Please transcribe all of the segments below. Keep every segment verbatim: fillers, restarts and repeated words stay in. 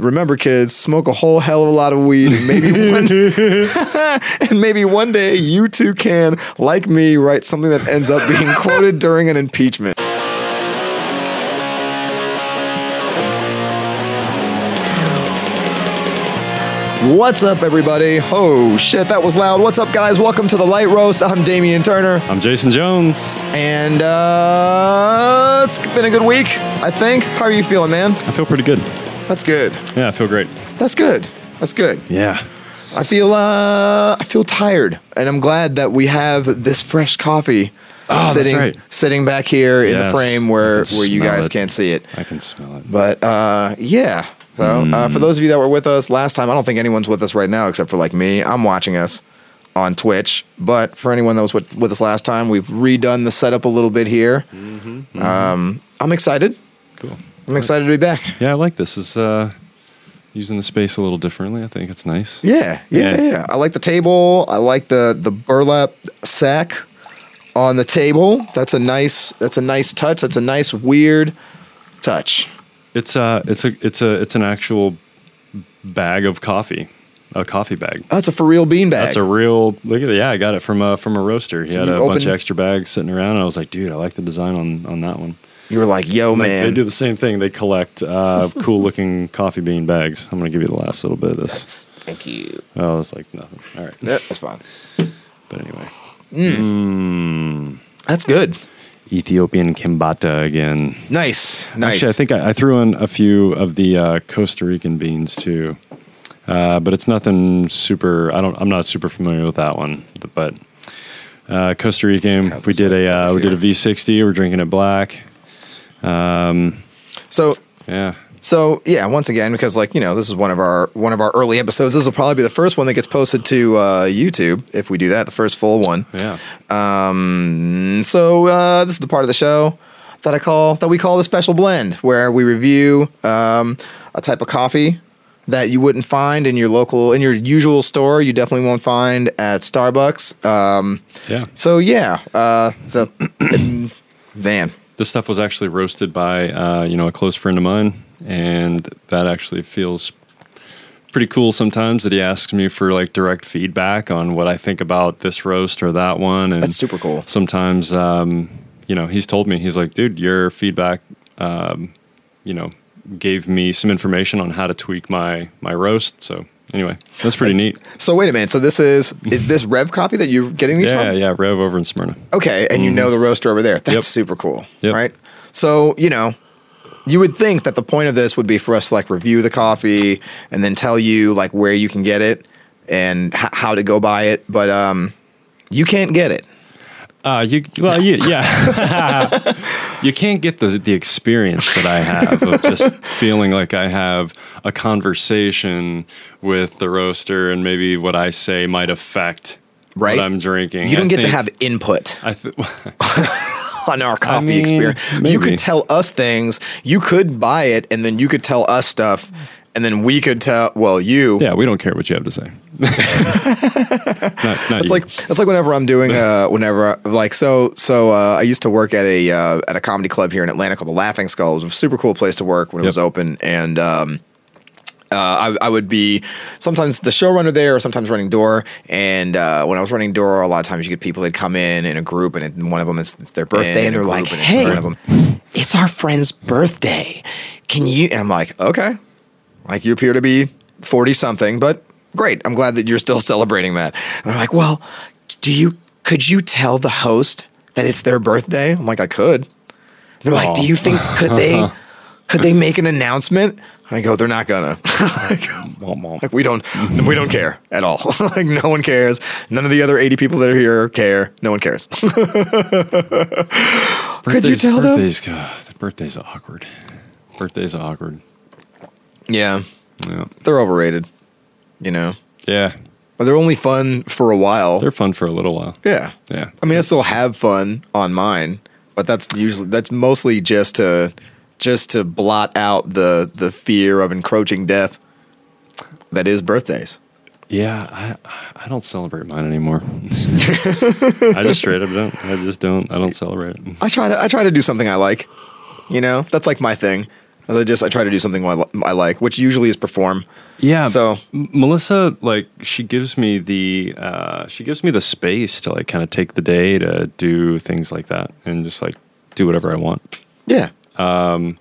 remember, kids, smoke a whole hell of a lot of weed, and maybe one, and maybe one day you too can, like me, write something that ends up being quoted during an impeachment. What's up, everybody? Oh, shit, that was loud. What's up, guys? Welcome to the Light Roast. I'm Damian Turner. I'm Jason Jones. And uh, it's been a good week, I think. How are you feeling, man? I feel pretty good. That's good. Yeah, I feel great. That's good. That's good. Yeah. I feel, uh, I feel tired, and I'm glad that we have this fresh coffee oh, sitting that's right. sitting back here in yes. the frame where, where you guys it. can't see it. I can smell it. But, uh, yeah. So uh, for those of you that were with us last time, I don't think anyone's with us right now except for like me. I'm watching us on Twitch. But for anyone that was with, with us last time, we've redone the setup a little bit here. Mm-hmm, mm-hmm. Um, I'm excited. Cool. I'm excited to be back. Yeah, I like this. It's uh, using the space a little differently. I think it's nice. Yeah, yeah, yeah. yeah. I like the table. I like the, the burlap sack on the table. That's a nice. That's a nice touch. That's a nice weird touch. It's a, it's a, it's a, it's an actual bag of coffee, a coffee bag. Oh, that's a for real bean bag. That's a real, look at it. Yeah, I got it from a, from a roaster. He so had a open, bunch of extra bags sitting around, and I was like, dude, I like the design on, on that one. You were like, yo, and man. They, they do the same thing. They collect uh, cool looking coffee bean bags. I'm going to give you the last little bit of this. Yes, thank you. Oh, I was like, nothing. All right. Yep, that's fine. But anyway. Mm. Mm. That's good. Ethiopian ciabatta again. Nice, nice. Actually, I think I, I threw in a few of the uh, Costa Rican beans too, uh, but it's nothing super. I don't. I'm not super familiar with that one. But uh, Costa Rican, we did a uh, we did a V sixty. We're drinking it black. Um, so yeah. So yeah, once again, because like you know, this is one of our one of our early episodes. This will probably be the first one that gets posted to uh, YouTube if we do that, the first full one. Yeah. Um. So uh, this is the part of the show that I call that we call the special blend, where we review um, a type of coffee that you wouldn't find in your local in your usual store. You definitely won't find at Starbucks. Um, yeah. So yeah. Uh, so Van. This stuff was actually roasted by uh, you know a close friend of mine. And that actually feels pretty cool sometimes that he asks me for like direct feedback on what I think about this roast or that one. And that's super cool. Sometimes, um, you know, he's told me, he's like, dude, your feedback, um, you know, gave me some information on how to tweak my, my roast. So anyway, that's pretty neat. So wait a minute. So this is, is this Rev Coffee that you're getting these yeah, from? Yeah, yeah. Rev over in Smyrna. Okay. And mm. you know the roaster over there. That's yep. super cool. Yep. Right. So, you know. You would think that the point of this would be for us to like review the coffee and then tell you like where you can get it and h- how to go buy it, but um, you can't get it. Uh, you well, you, yeah, you can't get the the experience that I have of just feeling like I have a conversation with the roaster and maybe what I say might affect right? what I'm drinking. You don't I get to have input. I th- on our coffee I mean, experience. Maybe. You could tell us things, you could buy it, and then you could tell us stuff, and then we could tell, well, you. Yeah, we don't care what you have to say. not, not it's you. like it's like whenever I'm doing uh whenever I, like so so uh I used to work at a uh, at a comedy club here in Atlanta called the Laughing Skull. It was a super cool place to work when yep. it was open, and um Uh, I, I would be sometimes the showrunner there or sometimes running door. And uh, when I was running door, a lot of times you get people that come in in a group and, it, and one of them is it's their birthday and, and they're like, hey, one of them, it's our friend's birthday. Can you? And I'm like, okay. Like you appear to be forty something, but great. I'm glad that you're still celebrating that. And I'm like, well, do you, could you tell the host that it's their birthday? I'm like, I could. And they're like, do you think, could they, could they make an announcement? I go, they're not gonna. like, like we don't, we don't care at all. like no one cares. None of the other eighty people that are here care. No one cares. Could you tell birthdays, them? God, the birthdays are awkward. Birthdays are awkward. Yeah. yeah, they're overrated. You know. Yeah. But they're only fun for a while. They're fun for a little while. Yeah. Yeah. I mean, I still have fun on mine, but that's usually that's mostly just to. Just to blot out the, the fear of encroaching death that is birthdays. Yeah, I I don't celebrate mine anymore. I just straight up don't. I just don't. I don't celebrate it. I try to I try to do something I like. You know, that's like my thing. As I just I try to do something I like, which usually is perform. Yeah. So M- Melissa, like, she gives me the uh, she gives me the space to like kind of take the day to do things like that and just like do whatever I want. Yeah. Um,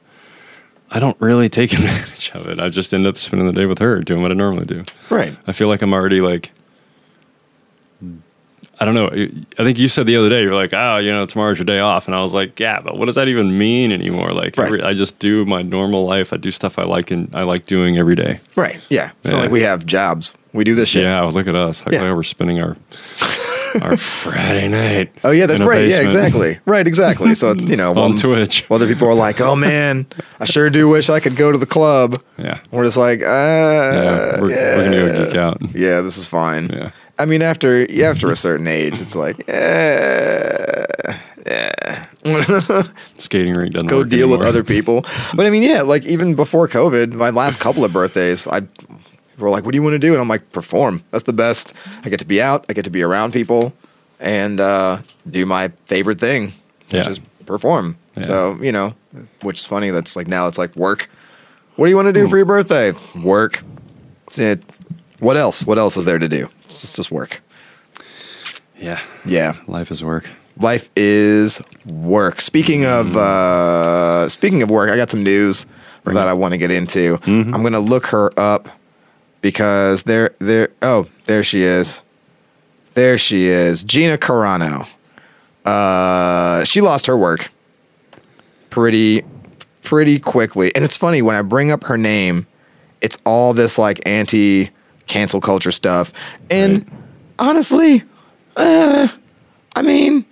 I don't really take advantage of it. I just end up spending the day with her doing what I normally do. Right. I feel like I'm already like, I don't know. I think you said the other day, you're like, oh, you know, tomorrow's your day off. And I was like, yeah, but what does that even mean anymore? Like, right. every, I just do my normal life. I do stuff I like and I like doing every day. Right. Yeah. It's yeah. not like we have jobs. We do this shit. Yeah. Look at us. How yeah. we're spending our our Friday night. Oh, yeah. That's right. Basement. Yeah, exactly. Right. Exactly. So it's, you know, on one, Twitch. Other people are like, oh, man, I sure do wish I could go to the club. Yeah. We're just like, uh, yeah, we're, yeah. we're going to go geek out. Yeah. This is fine. Yeah. I mean, after after a certain age, it's like, eh, eh. Skating rink doesn't go work deal anymore. With other people. But I mean, yeah, like even before COVID, my last couple of birthdays, I were like, "What do you want to do?" And I'm like, "Perform. That's the best. I get to be out. I get to be around people, and uh, do my favorite thing, yeah. which is perform." Yeah. So you know, which is funny. That's like now it's like work. What do you want to do mm. for your birthday? Work. That's it. What else? What else is there to do? It's just work. Yeah. Yeah. Life is work. Life is work. Speaking mm-hmm. of uh, speaking of work, I got some news Bring that it. I want to get into. Mm-hmm. I'm going to look her up because there, there. Oh, there she is. There she is. Gina Carano. Uh, she lost her work pretty, pretty quickly. And it's funny, when I bring up her name, it's all this like anti- cancel culture stuff, and right. honestly, uh, I mean,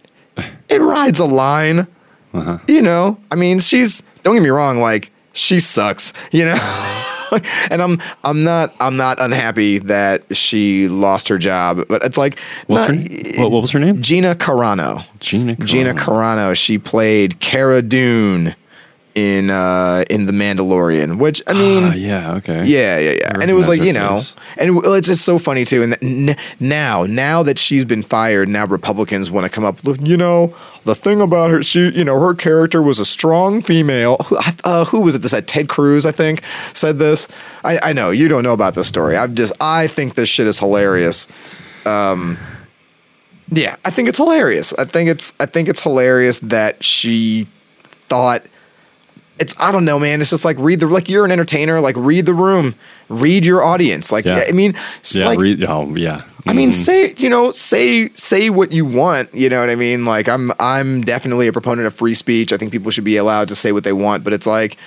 it rides a line. Uh-huh. You know, I mean, she's don't get me wrong, like she sucks. You know, and I'm I'm not I'm not unhappy that she lost her job, but it's like What's not, her name? What, what was her name? Gina Carano. Gina Carano. Gina Carano. She played Cara Dune in uh in The Mandalorian, which I mean, uh, yeah, okay, yeah, yeah, yeah, and it was like you know, face. And it, it's just so funny too. And n- now, now that she's been fired, now Republicans want to come up. Look, you know, the thing about her, she, you know, her character was a strong female. Uh, who was it? This said Ted Cruz, I think, said this. I, I know you don't know about this story. I'm just, I think this shit is hilarious. Um, yeah, I think it's hilarious. I think it's, I think it's hilarious that she thought. It's, I don't know, man. It's just like, read the, like, you're an entertainer, like, read the room, read your audience. Like, yeah. I mean, yeah, like, read, oh, yeah. Mm-hmm. I mean, say, you know, say, say what you want. You know what I mean? Like, I'm, I'm definitely a proponent of free speech. I think people should be allowed to say what they want, but it's like,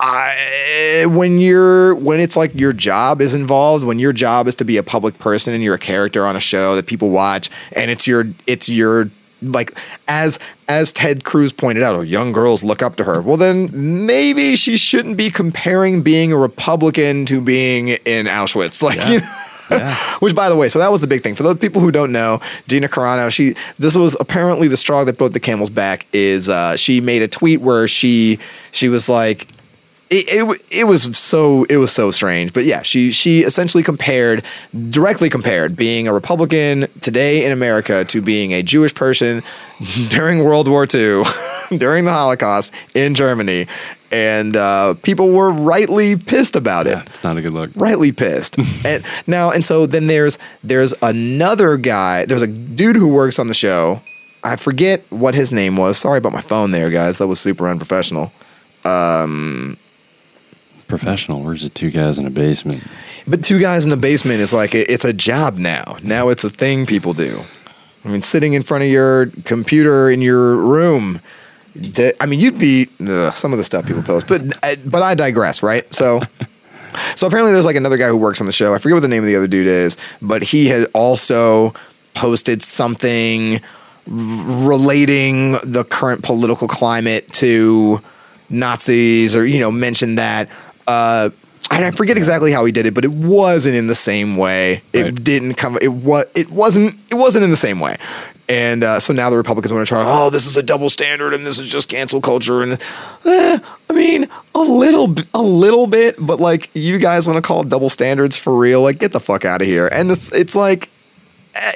I, when you're, when it's like your job is involved, when your job is to be a public person and you're a character on a show that people watch and it's your, it's your, like as as Ted Cruz pointed out, oh, young girls look up to her. Well, then maybe she shouldn't be comparing being a Republican to being in Auschwitz. Like, yeah. you know? yeah. Which, by the way, so that was the big thing for those people who don't know. Gina Carano, she this was apparently the straw that broke the camel's back. Is uh, she made a tweet where she she was like, it, it it was so it was so strange. But yeah, she she essentially compared directly compared being a Republican today in America to being a Jewish person during World War Two, during the Holocaust in Germany, and uh, people were rightly pissed about yeah, it. It's not a good look. Rightly pissed. and now and so then there's there's another guy. There's a dude who works on the show. I forget what his name was. Sorry about my phone there, guys. That was super unprofessional. Um. Professional, or is it two guys in a basement? But two guys in a basement is like a, it's a job now. Now it's a thing people do. I mean, sitting in front of your computer in your room. To, I mean, you'd be ugh, some of the stuff people post, but but I digress, right? So, so apparently there's like another guy who works on the show. I forget what the name of the other dude is, but he has also posted something relating the current political climate to Nazis, or you know, mentioned that. Uh, and I forget exactly how he did it, but it wasn't in the same way. It right. didn't come. It was. It wasn't. It wasn't in the same way. And uh, so now the Republicans want to try. Oh, this is a double standard, and this is just cancel culture. And eh, I mean, a little, a little bit, but like, you guys want to call it double standards for real? Like, get the fuck out of here. And it's, it's like.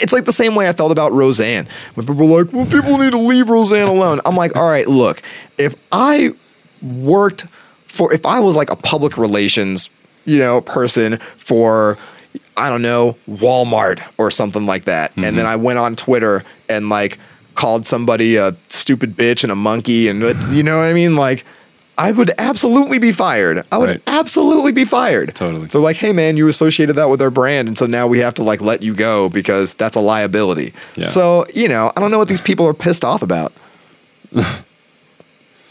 It's like the same way I felt about Roseanne. When people were like, "Well, people need to leave Roseanne alone." I'm like, all right, look, if I worked for if I was like a public relations, you know, person for, I don't know, Walmart or something like that. Mm-hmm. And then I went on Twitter and like called somebody a stupid bitch and a monkey and you know what I mean? Like I would absolutely be fired. I would right. absolutely be fired. Totally. They're like, hey man, you associated that with our brand. And so now we have to like let you go because that's a liability. Yeah. So, you know, I don't know what these people are pissed off about.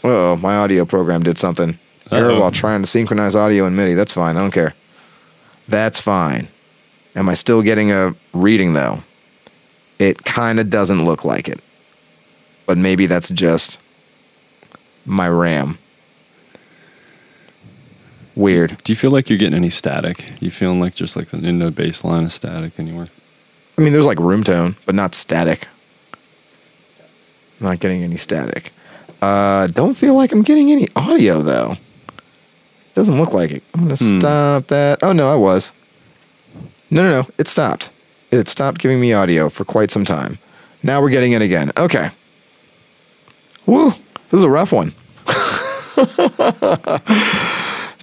Whoa, my audio program did something. Error while trying to synchronize audio in MIDI. That's fine. I don't care. That's fine. Am I still getting a reading though? It kind of doesn't look like it. But maybe that's just my RAM. Weird. Do you feel like you're getting any static? You feeling like just like the no bass line is static anywhere? I mean, there's like room tone, but not static. I'm not getting any static. Uh, don't feel like I'm getting any audio though. Doesn't look like it. I'm gonna hmm. stop that. Oh no, I was. No, no, no. It stopped. It stopped giving me audio for quite some time. Now we're getting it again. Okay. Woo! This is a rough one.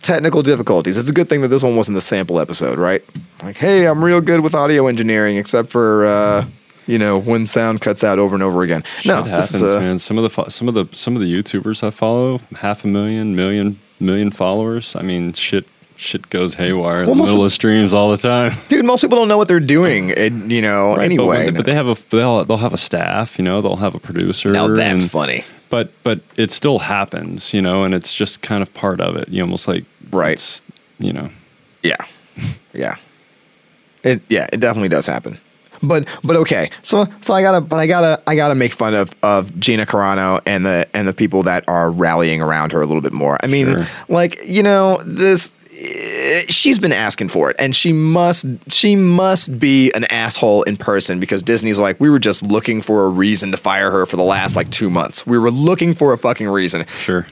Technical difficulties. It's a good thing that this one wasn't the sample episode, right? Like, hey, I'm real good with audio engineering, except for uh, you know when sound cuts out over and over again. Shit no, happens, this is, uh, man. Some of the some of the some of the YouTubers I follow, half a million, million, million followers. I mean, shit. Shit goes haywire well, in the middle of streams all the time. Dude, most people don't know what they're doing, and, you know, right, anyway. But, they, but they have a, they'll, they'll have a staff, you know, they'll have a producer. Now that's and, funny. But but it still happens, you know, and it's just kind of part of it. You almost like, right. you know. Yeah. Yeah. It Yeah, it definitely does happen. But but okay, so so I gotta but I gotta I gotta make fun of, of Gina Carano and the and the people that are rallying around her a little bit more. I mean, sure. like you know this. She's been asking for it, and she must she must be an asshole in person because Disney's like, we were just looking for a reason to fire her for the last like two months. We were looking for a fucking reason. Sure.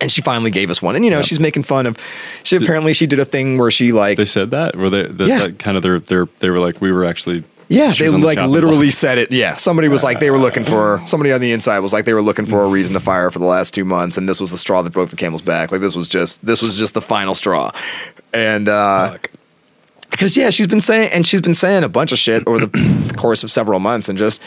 And she finally gave us one. And, you know, yep. she's making fun of she apparently she did a thing where she like they said that were they the, yeah. that kind of their their they were like we were actually. Yeah, she they like the literally said it. Yeah, somebody was like, they were looking for, somebody on the inside was like, they were looking for a reason to fire her for the last two months, and this was the straw that broke the camel's back. Like, this was just, this was just the final straw. And, uh, because, yeah, she's been saying, and she's been saying a bunch of shit over the, the course of several months and just,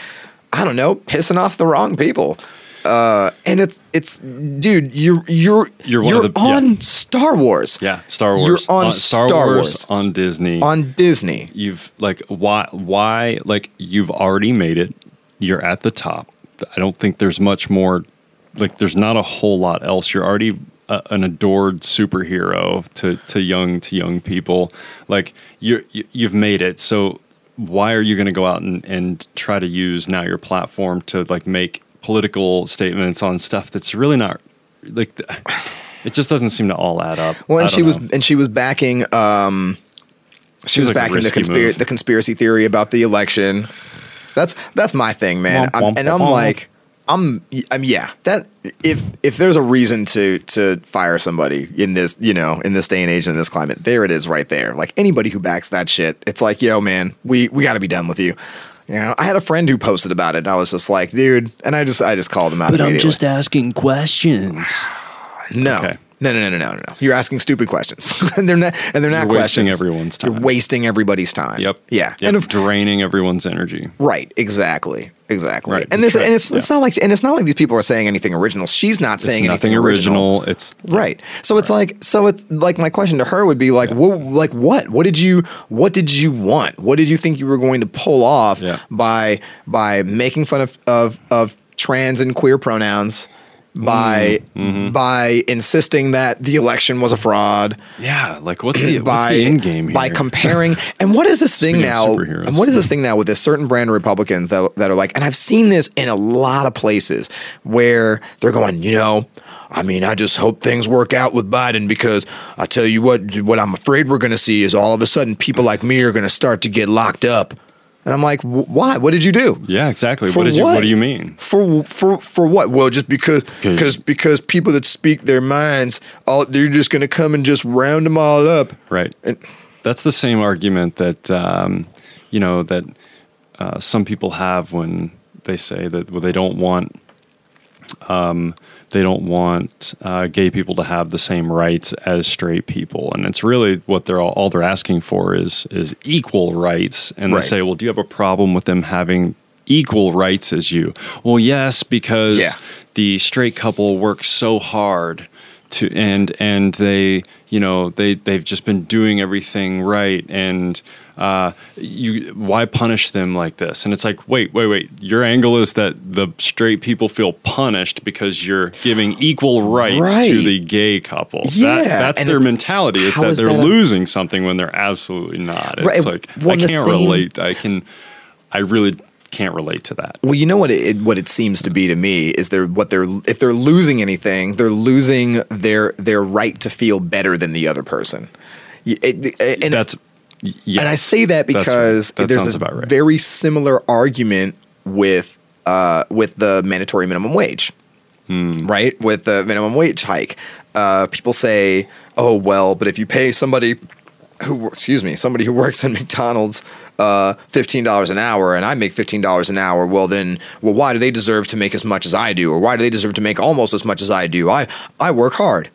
I don't know, pissing off the wrong people. Uh, and it's, it's, dude, you're, you're, you're, one you're of the, on yeah. Star Wars. Yeah. Star Wars. You're on, on Star, Star Wars, Wars on Disney on Disney. You've like, why, why, like you've already made it. You're at the top. I don't think there's much more, like there's not a whole lot else. You're already a, an adored superhero to, to young, to young people. Like you're, you, you've made it. So why are you going to go out and, and try to use now your platform to like make political statements on stuff that's really not like it just doesn't seem to all add up. Well, and she know. was and she was backing um she, she was, was like backing the conspiracy the conspiracy theory about the election. That's that's my thing, man. Womp, womp, I'm, and I'm womp. like I'm I'm yeah, that if if there's a reason to to fire somebody in this, you know, in this day and age and in this climate, there it is right there. Like anybody who backs that shit, it's like, yo man, we we got to be done with you. You know, I had a friend who posted about it, and I was just like, "Dude," and I just, I just called him out. But I'm just asking questions. No, okay. no, no, no, no, no, no. You're asking stupid questions, and they're not, and they're not You're questions. Wasting everyone's time. You're wasting everybody's time. Yep. Yeah. Yep. And if, draining everyone's energy. Right. Exactly. Exactly. Right. And this, and it's, yeah. it's not like, and it's not like these people are saying anything original. She's not saying it's anything original. original. It's right. So right. it's like, so it's like my question to her would be like, yeah. what, like what, what did you, what did you want? What did you think you were going to pull off yeah. by, by making fun of, of, of trans and queer pronouns? By mm-hmm. by insisting that the election was a fraud. Yeah, like what's the, by, what's the end game here? By comparing, and what is this thing now? And what is this thing now with this certain brand of Republicans that that are like? And I've seen this in a lot of places where they're going, you know, I mean, I just hope things work out with Biden because I tell you what, what I'm afraid we're going to see is all of a sudden people like me are going to start to get locked up. And I'm like, why? What did you do? Yeah, exactly. For what did you? What? What do you mean? For for for what? Well, just because because because people that speak their minds, all they're just going to come and just round them all up. Right. And that's the same argument that um, you know that uh, some people have when they say that well they don't want Um, they don't want uh, gay people to have the same rights as straight people, and it's really what they're all, all they're asking for is is equal rights. And right. they say, well, do you have a problem with them having equal rights as you? Well, yes, because yeah. the straight couple works so hard to, and and they, you know, they they've just been doing everything right, and uh, you why punish them like this? And it's like, wait, wait, wait. Your angle is that the straight people feel punished because you're giving equal rights right. to the gay couple. Yeah, that, that's and their mentality is that is they're that losing a- something when they're absolutely not. Right. It's like well, I can't same- relate. I can, I really. can't relate to that. Well, you know what it what it seems to be to me is they're what they're if they're losing anything, they're losing their their right to feel better than the other person. It, it, and that's yes. And I say that because right. that there's a right. very similar argument with uh, with the mandatory minimum wage, hmm. right? With the minimum wage hike, uh, people say, "Oh well, but if you pay somebody who excuse me somebody who works at McDonald's." Uh, fifteen dollars an hour and I make fifteen dollars an hour. Well then, well, why do they deserve to make as much as I do? Or why do they deserve to make almost as much as I do? I, I work hard.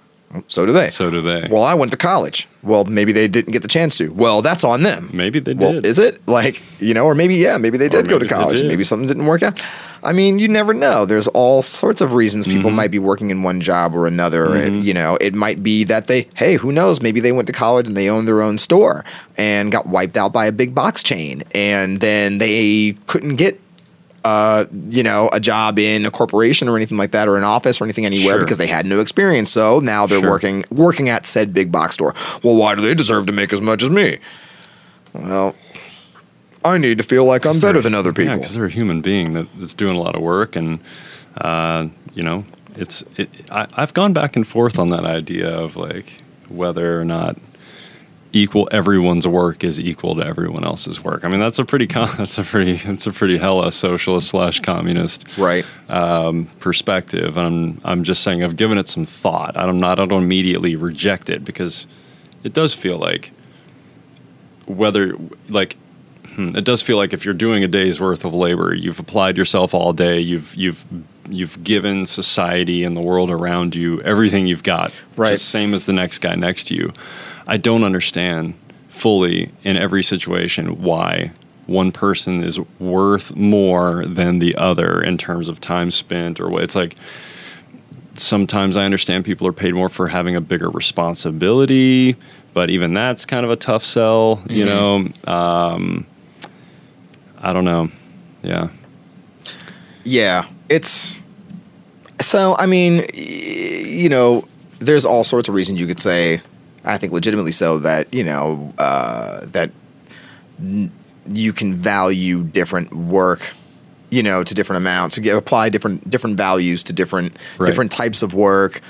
So do they. So do they. Well, I went to college. Well, maybe they didn't get the chance to. Well, that's on them. Maybe they well, did. Is it? Like, you know, or maybe, yeah, maybe they did maybe go to college. Maybe something didn't work out. I mean, you never know. There's all sorts of reasons people mm-hmm. might be working in one job or another. Mm-hmm. And, you know, it might be that they, hey, who knows? Maybe they went to college and they owned their own store and got wiped out by a big box chain. And then they couldn't get Uh, you know, a job in a corporation or anything like that, or an office or anything anywhere sure. because they had no experience. So now they're sure. working working at said big box store. Well, why do they deserve to make as much as me? Well, I need to feel like I'm better than other people. Yeah, because they're a human being that, that's doing a lot of work, and uh, you know, it's. It, I, I've gone back and forth on that idea of like whether or not. Equal everyone's work is equal to everyone else's work. I mean, that's a pretty con- that's a pretty that's a pretty hella socialist slash communist right um, perspective. And I'm I'm just saying I've given it some thought. I'm not I don't immediately reject it because it does feel like whether like hmm, it does feel like if you're doing a day's worth of labor, you've applied yourself all day. You've you've you've given society and the world around you everything you've got. Right, just same as the next guy next to you. I don't understand fully in every situation why one person is worth more than the other in terms of time spent or what. It's like sometimes I understand people are paid more for having a bigger responsibility, but even that's kind of a tough sell, you mm-hmm. know? Um, I don't know. Yeah. Yeah. It's so, I mean, you know, there's all sorts of reasons you could say, I think legitimately so that, you know, uh, that n- you can value different work, you know, to different amounts, to get, apply different different values to different right. different types of work.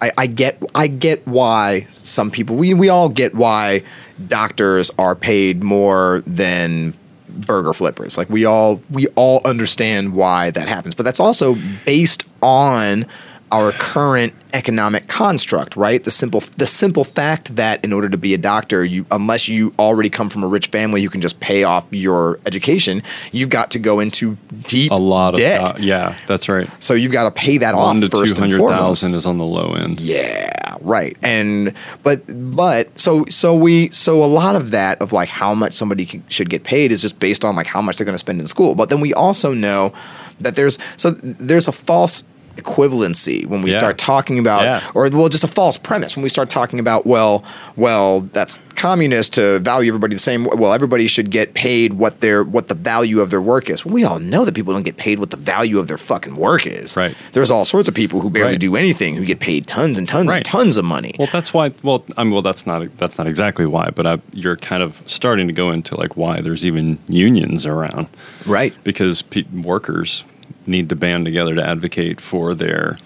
I, I get I get why some people we, we all get why doctors are paid more than burger flippers. Like we all we all understand why that happens. But that's also based on our current economic construct, right? The simple the simple fact that in order to be a doctor, you unless you already come from a rich family who can just pay off your education, you've got to go into deep a lot debt. Of uh, yeah, that's right. So you've got to pay that One off first and foremost. two hundred thousand is on the low end. Yeah, right. And but but so so we so a lot of that of like how much somebody can, should get paid is just based on like how much they're going to spend in school. But then we also know that there's so there's a false equivalency when we yeah. start talking about yeah. or well just a false premise when we start talking about well well that's communist to value everybody the same. Well, everybody should get paid what their what the value of their work is. Well, we all know that people don't get paid what the value of their fucking work is. Right. There's all sorts of people who barely right. do anything who get paid tons and tons right. and tons of money. Well, that's why. Well, I mean, well, that's not that's not exactly why, but I, you're kind of starting to go into like why there's even unions around. Right. Because pe- workers need to band together to advocate for their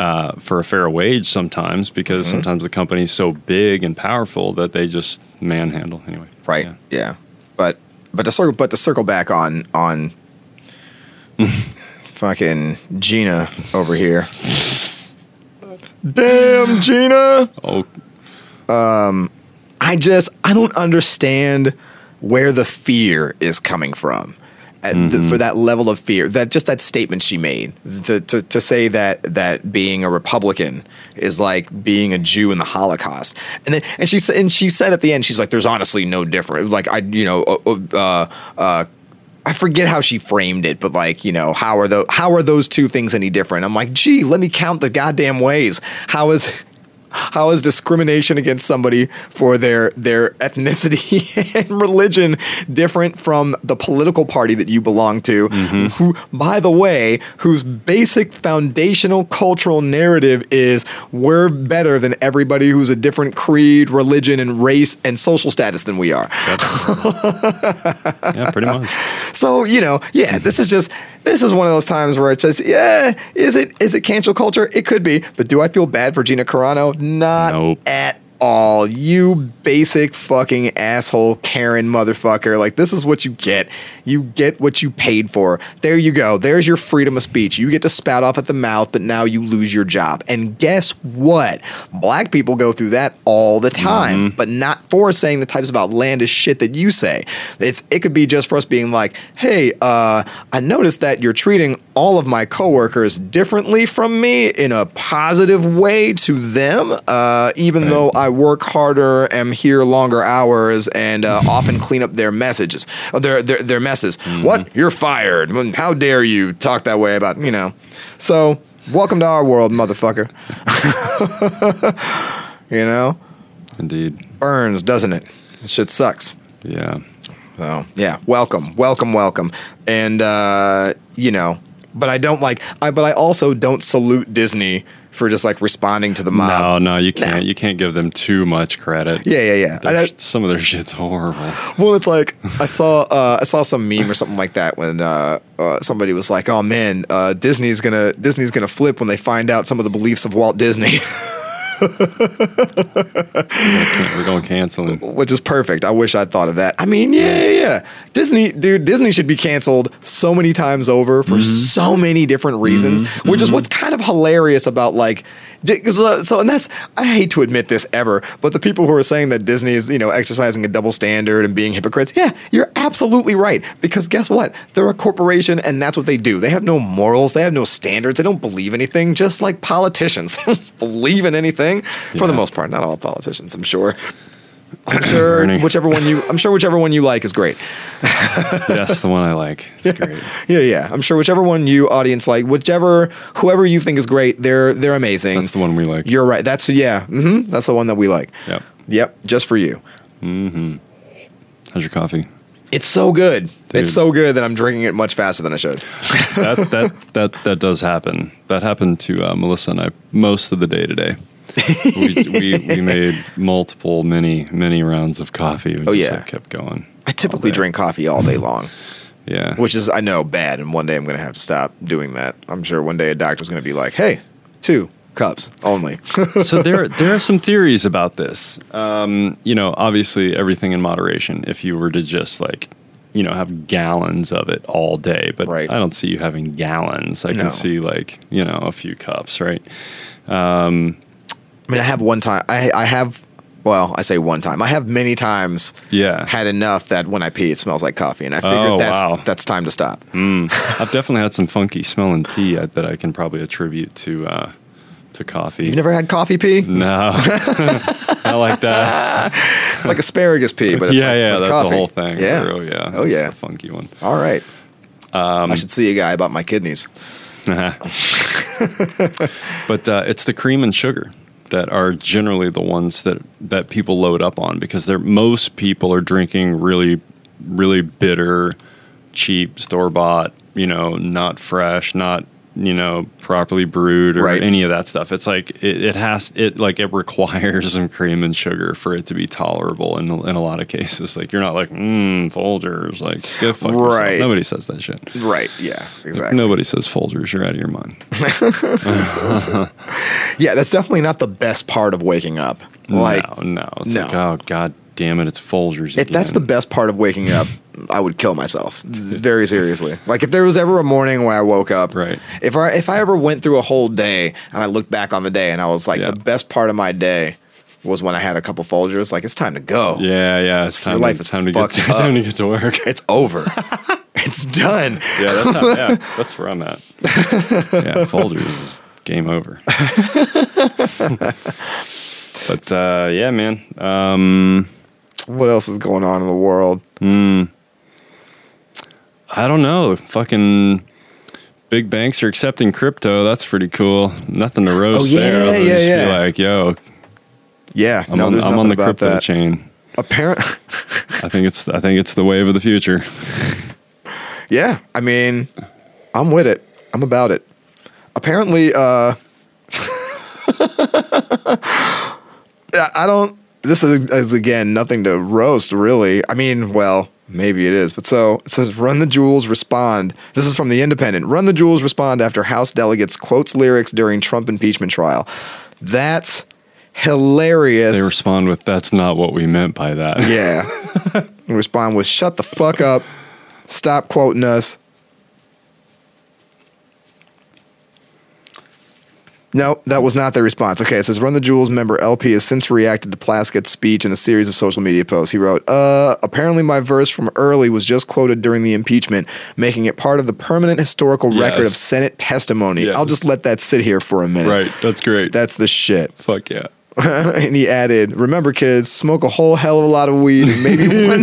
uh, for a fair wage sometimes because mm-hmm. sometimes the company's so big and powerful that they just manhandle anyway. Right. Yeah. yeah. But but to circle but to circle back on on fucking Gina over here. Damn Gina. Oh. Um I just I don't understand where the fear is coming from. mm-hmm. th- for that level of fear, that just that statement she made to, to, to say that, that being a Republican is like being a Jew in the Holocaust. And then, and she said, and she said at the end, she's like, there's honestly no difference. Like I, you know, uh, uh, I forget how she framed it, but like, you know, how are the, how are those two things any different? I'm like, gee, let me count the goddamn ways. How is, how is discrimination against somebody for their, their ethnicity and religion different from the political party that you belong to, mm-hmm. who, by the way, whose basic foundational cultural narrative is we're better than everybody who's a different creed, religion, and race and social status than we are. Yeah, pretty much. So, you know, yeah, this is just, this is one of those times where it's just, yeah, is it, is it cancel culture? It could be, but do I feel bad for Gina Carano? Not nope. at all. You basic fucking asshole Karen motherfucker. Like, this is what you get. You get what you paid for. There you go. There's your freedom of speech. You get to spout off at the mouth, but now you lose your job. And guess what? Black people go through that all the time, mm-hmm. but not for saying the types of outlandish shit that you say. It's It could be just for us being like, hey, uh, I noticed that you're treating all of my coworkers differently from me in a positive way to them, uh, even okay. though I work harder, am here longer hours, and uh, often clean up their messages, their their, their messes. Mm-hmm. What? You're fired. How dare you talk that way about, you know. So, welcome to our world, motherfucker. You know? Indeed. Burns, doesn't it? That shit sucks. Yeah. So, yeah. Welcome, welcome, welcome. And, uh, you know, but I don't like, I, but I also don't salute Disney for just like responding to the mob. No, no, you can't. Nah. You can't give them too much credit. Yeah, yeah, yeah. I, some of their shit's horrible. Well, it's like I saw uh, I saw some meme or something like that when uh, uh, somebody was like, "Oh man, uh, Disney's gonna Disney's gonna flip when they find out some of the beliefs of Walt Disney." We're going to cancel him. Which is perfect. I wish I'd thought of that. I mean, yeah, yeah, yeah. Disney, dude, Disney should be canceled so many times over for mm-hmm. so many different reasons, mm-hmm. which is what's kind of hilarious about like, so, and that's, I hate to admit this ever, but the people who are saying that Disney is, you know, exercising a double standard and being hypocrites, yeah, you're absolutely right. Because guess what? They're a corporation and that's what they do. They have no morals. They have no standards. They don't believe anything, just like politicians. They don't believe in anything. Thing, yeah. For the most part, not all politicians, I'm sure. I'm sure whichever one you, I'm sure whichever one you like is great. That's the one I like. It's yeah. great. Yeah, yeah. I'm sure whichever one you audience like, whichever whoever you think is great, they're they're amazing. That's the one we like. You're right. That's yeah. Mm-hmm. That's the one that we like. Yep. Yep. Just for you. Mm-hmm. How's your coffee? It's so good. Dude. It's so good that I'm drinking it much faster than I should. that that that that does happen. That happened to uh, Melissa and I most of the day today. we, we we made multiple many many rounds of coffee. We oh just, yeah, like, kept going. I typically drink coffee all day long. Yeah, which is I know bad, and one day I'm going to have to stop doing that. I'm sure one day a doctor's going to be like, "Hey, two cups only." So there there are some theories about this. Um, you know, obviously everything in moderation. If you were to just like, you know, have gallons of it all day, but right. I don't see you having gallons. I no. can see like, you know, a few cups, right? Um, I mean, I have one time, I I have, well, I say one time, I have many times yeah. had enough that when I pee, it smells like coffee. And I figured oh, that's wow. that's time to stop. Mm. I've definitely had some funky smelling pee I, that I can probably attribute to uh, to coffee. You've never had coffee pee? No. I like that. It's like asparagus pee, but it's yeah, like, yeah, with that's coffee. The whole thing. Yeah. Oh, yeah. Oh, yeah. It's a funky one. All right. Um, I should see a guy about my kidneys. But uh, it's the cream and sugar that are generally the ones that, that people load up on because they're most people are drinking really, really bitter, cheap, store-bought, you know, not fresh, not, you know, properly brewed or right. any of that stuff. It's like, it, it has, it like, it requires some cream and sugar for it to be tolerable in, in a lot of cases. Like, you're not like, mmm, Folgers, like, go fuck yourself. Right. Nobody says that shit. Right. Yeah, exactly. Like, nobody says Folgers. You're out of your mind. Yeah, that's definitely not the best part of waking up. Like, no, no. It's no. like, oh, God damn it, it's Folgers. If that's the best part of waking up, I would kill myself very seriously. Like if there was ever a morning where I woke up, right. if I if I ever went through a whole day and I looked back on the day and I was like, yeah. the best part of my day was when I had a couple Folgers. Like it's time to go. Yeah, yeah, it's time. Your life to, is time to get to, time to get to work. It's over. it's done. Yeah, that's how, yeah, that's where I'm at. Yeah, folders is game over. But uh, yeah, man. Um, what else is going on in the world? Mm, I don't know. Fucking big banks are accepting crypto. That's pretty cool. Nothing to roast oh, yeah, there. Other yeah, yeah, yeah. Like, yo. Yeah, I'm no, on, there's I'm on the crypto that. chain. Apparently, I think it's I think it's the wave of the future. Yeah, I mean, I'm with it. I'm about it. Apparently, uh, I don't. This is, is again nothing to roast, really. I mean, well, maybe it is. But so it says, "Run the Jewels respond." This is from The Independent. "Run the Jewels respond after House delegates quotes lyrics during Trump impeachment trial." That's hilarious. They respond with, "That's not what we meant by that." Yeah. They respond with, "Shut the fuck up. Stop quoting us." No, that was not their response. Okay, it says, "Run the Jewels member L P has since reacted to Plaskett's speech in a series of social media posts. He wrote, uh, apparently my verse from early was just quoted during the impeachment, making it part of the permanent historical yes. record of Senate testimony. Yes. I'll just let that sit here for a minute." Right, that's great. That's the shit. Fuck yeah. And he added, "Remember, kids, smoke a whole hell of a lot of weed, and maybe one,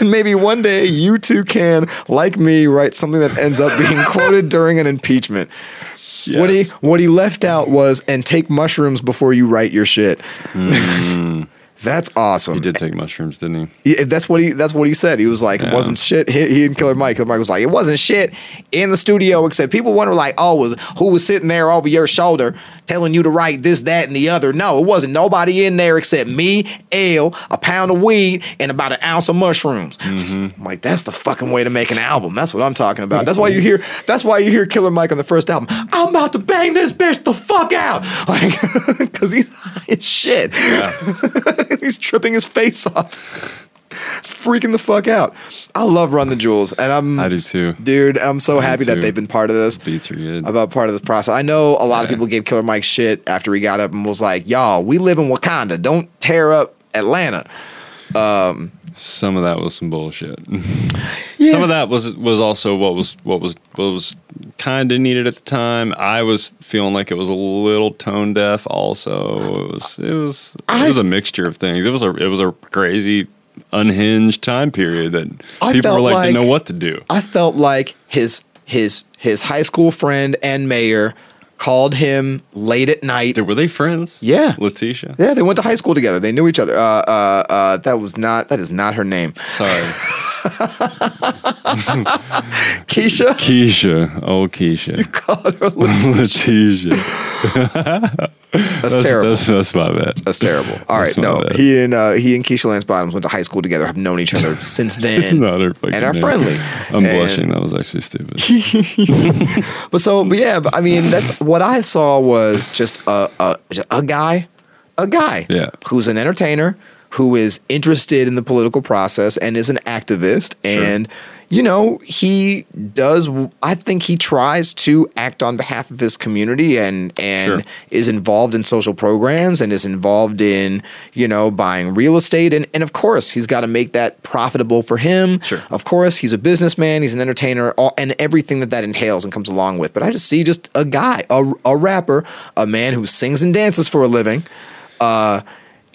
and maybe one day you too can, like me, write something that ends up being quoted during an impeachment." Yes. What he what he left out was, "and take mushrooms before you write your shit." Mm. That's awesome. He did take mushrooms, didn't he? Yeah, that's what he that's what he said. He was like, yeah. "It wasn't shit." He, he and Killer Mike. Killer Mike was like, "It wasn't shit in the studio, except people wonder like, oh, was who was sitting there over your shoulder telling you to write this, that, and the other? No, it wasn't nobody in there except me, Ale, a pound of weed, and about an ounce of mushrooms." Mm-hmm. I'm like, that's the fucking way to make an album. That's what I'm talking about. That's why you hear that's why you hear Killer Mike on the first album. "I'm about to bang this bitch the fuck out." Like, cause he's high as shit. Yeah. He's tripping his face off, freaking the fuck out. I love Run the Jewels, and I'm I do too, dude. I'm so I happy that they've been part of this. Beats are good. About part of this process. I know a lot yeah. of people gave Killer Mike shit after he got up and was like, "Y'all, we live in Wakanda. Don't tear up Atlanta." Um, some of that was some bullshit. Yeah. Some of that was was also what was what was what was kind of needed at the time. I was feeling like it was a little tone deaf. Also, it was it was I, it was a mixture of things. It was a it was a crazy, unhinged time period that I people were like, like didn't know what to do. I felt like his his his high school friend and mayor called him late at night. Were they friends? Yeah. Letitia. Yeah, they went to high school together. They knew each other. Uh, uh, uh, that was not, that is not her name. Sorry. Keisha? Keisha. Oh, Keisha. You called her Letitia. Letitia. That's, that's terrible. That's, that's my bad. That's terrible. All that's right, no. Bad. He and uh, he and Keisha Lance Bottoms went to high school together. Have known each other since then. It's not her fucking and are name. Friendly. I'm and blushing. That was actually stupid. but so, but yeah. But I mean, that's what I saw was just a a, just a guy, a guy, yeah. who's an entertainer, who is interested in the political process, and is an activist, and. Sure. You know, he does, I think he tries to act on behalf of his community and, and sure. is involved in social programs and is involved in, you know, buying real estate. And, and of course, he's got to make that profitable for him. Sure. Of course, he's a businessman, he's an entertainer, all, and everything that that entails and comes along with. But I just see just a guy, a, a rapper, a man who sings and dances for a living. Uh,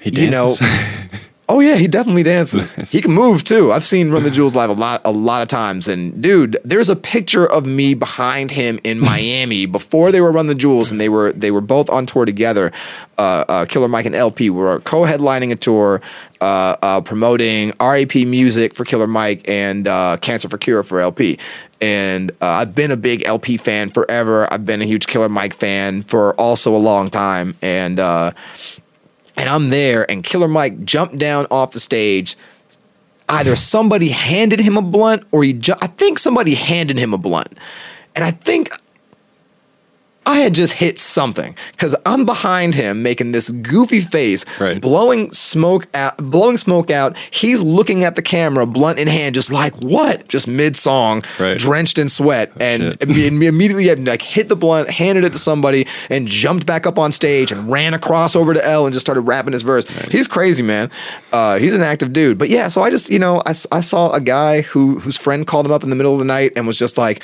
he dances. You know. Oh yeah, he definitely dances. He can move too. I've seen Run the Jewels live a lot, a lot of times. And dude, there's a picture of me behind him in Miami before they were Run the Jewels, and they were they were both on tour together. Uh, uh, Killer Mike and L P were co-headlining a tour, uh, uh, promoting R A P Music for Killer Mike and uh, Cancer for Cure for L P. And uh, I've been a big L P fan forever. I've been a huge Killer Mike fan for also a long time, and. Uh, And I'm there, and Killer Mike jumped down off the stage. Either somebody handed him a blunt, or he ju- I think somebody handed him a blunt. And I think I had just hit something, because I'm behind him making this goofy face, right. blowing smoke out, blowing smoke out. He's looking at the camera, blunt in hand, just like, what? Just mid-song, right. drenched in sweat, oh, and imme- immediately had, like, hit the blunt, handed it to somebody, and jumped back up on stage and ran across over to Elle and just started rapping his verse. Right. He's crazy, man. Uh, he's an active dude. But yeah, so I just, you know, I, I saw a guy who whose friend called him up in the middle of the night and was just like,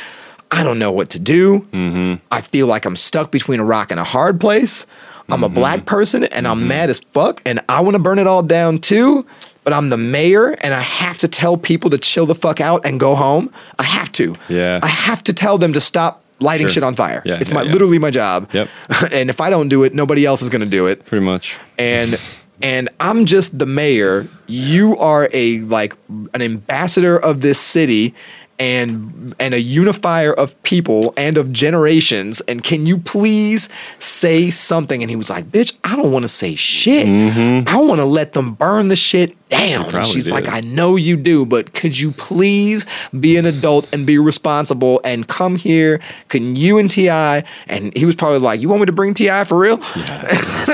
I don't know what to do. Mm-hmm. I feel like I'm stuck between a rock and a hard place. I'm mm-hmm. a black person, and mm-hmm. I'm mad as fuck, and I want to burn it all down too, but I'm the mayor, and I have to tell people to chill the fuck out and go home. I have to. Yeah. I have to tell them to stop lighting sure. shit on fire. Yeah, it's yeah, my yeah. literally my job. Yep. And if I don't do it, nobody else is going to do it. Pretty much. And... and I'm just the mayor. You are a like an ambassador of this city and and a unifier of people and of generations. And can you please say something? And he was like, bitch, I don't want to say shit. Mm-hmm. I want to let them burn the shit down. And she's did. like, I know you do, but could you please be an adult and be responsible and come here? Can you and T I? And he was probably like, you want me to bring T I for real? Yeah.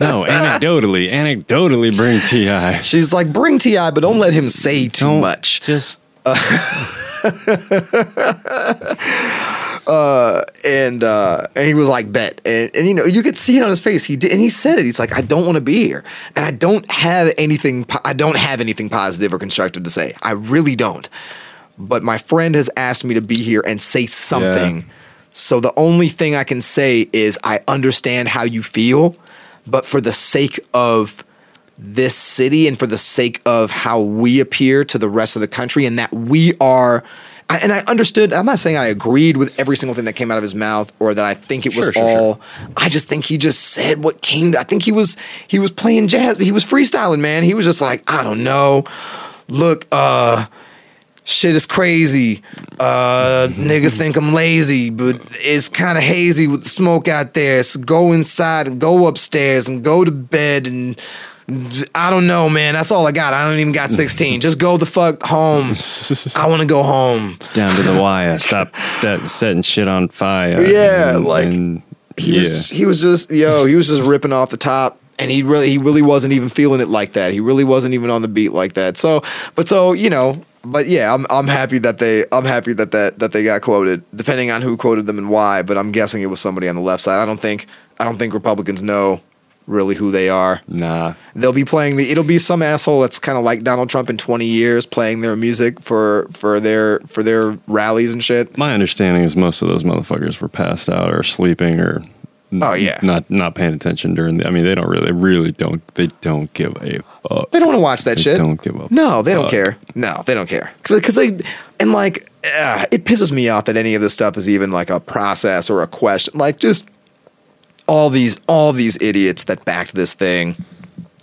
No, anecdotally, anecdotally bring T I. She's like, bring T I, but don't let him say too don't much. Just... Uh, uh, and uh, and he was like, bet. And, and, you know, you could see it on his face. He did, and he said it. He's like, I don't want to be here. And I don't have anything. Po- I don't have anything positive or constructive to say. I really don't. But my friend has asked me to be here and say something. Yeah. So the only thing I can say is I understand how you feel, but for the sake of this city and for the sake of how we appear to the rest of the country and that we are – and I understood – I'm not saying I agreed with every single thing that came out of his mouth or that I think it was sure, sure, all. Sure. I just think he just said what came – I think he was he was playing jazz, but he was freestyling, man. He was just like, I don't know. Look, uh – shit is crazy. Uh, niggas think I'm lazy, but it's kind of hazy with the smoke out there. So go inside and go upstairs and go to bed. And I don't know, man. That's all I got. I don't even got sixteen. Just go the fuck home. I want to go home. It's down to the wire. Stop st- setting shit on fire. Yeah, and, like and, he yeah. was. He was just yo. He was just ripping off the top. And he really, he really wasn't even feeling it like that. He really wasn't even on the beat like that. So, but so you know. But yeah, I'm I'm happy that they I'm happy that, that that they got quoted, depending on who quoted them and why, but I'm guessing it was somebody on the left side. I don't think I don't think Republicans know really who they are. Nah. They'll be playing the it'll be some asshole that's kinda like Donald Trump in twenty years playing their music for, for their for their rallies and shit. My understanding is most of those motherfuckers were passed out or sleeping or Oh yeah, not not paying attention during the. I mean, they don't really, really don't. They don't give a fuck. They don't want to watch that they shit. They don't give a. No, they fuck. don't care. No, they don't care. Because they and like uh, it pisses me off that any of this stuff is even like a process or a question. Like just all these all these idiots that backed this thing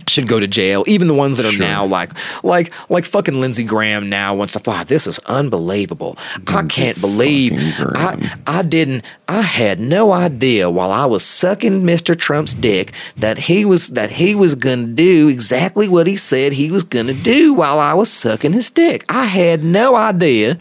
should go to jail. Even the ones that are sure. now like like like fucking Lindsey Graham now wants to fly. This is unbelievable. Lindsey I can't believe I, I didn't I had no idea while I was sucking Mister Trump's dick that he was that he was gonna do exactly what he said he was gonna do while I was sucking his dick. I had no idea.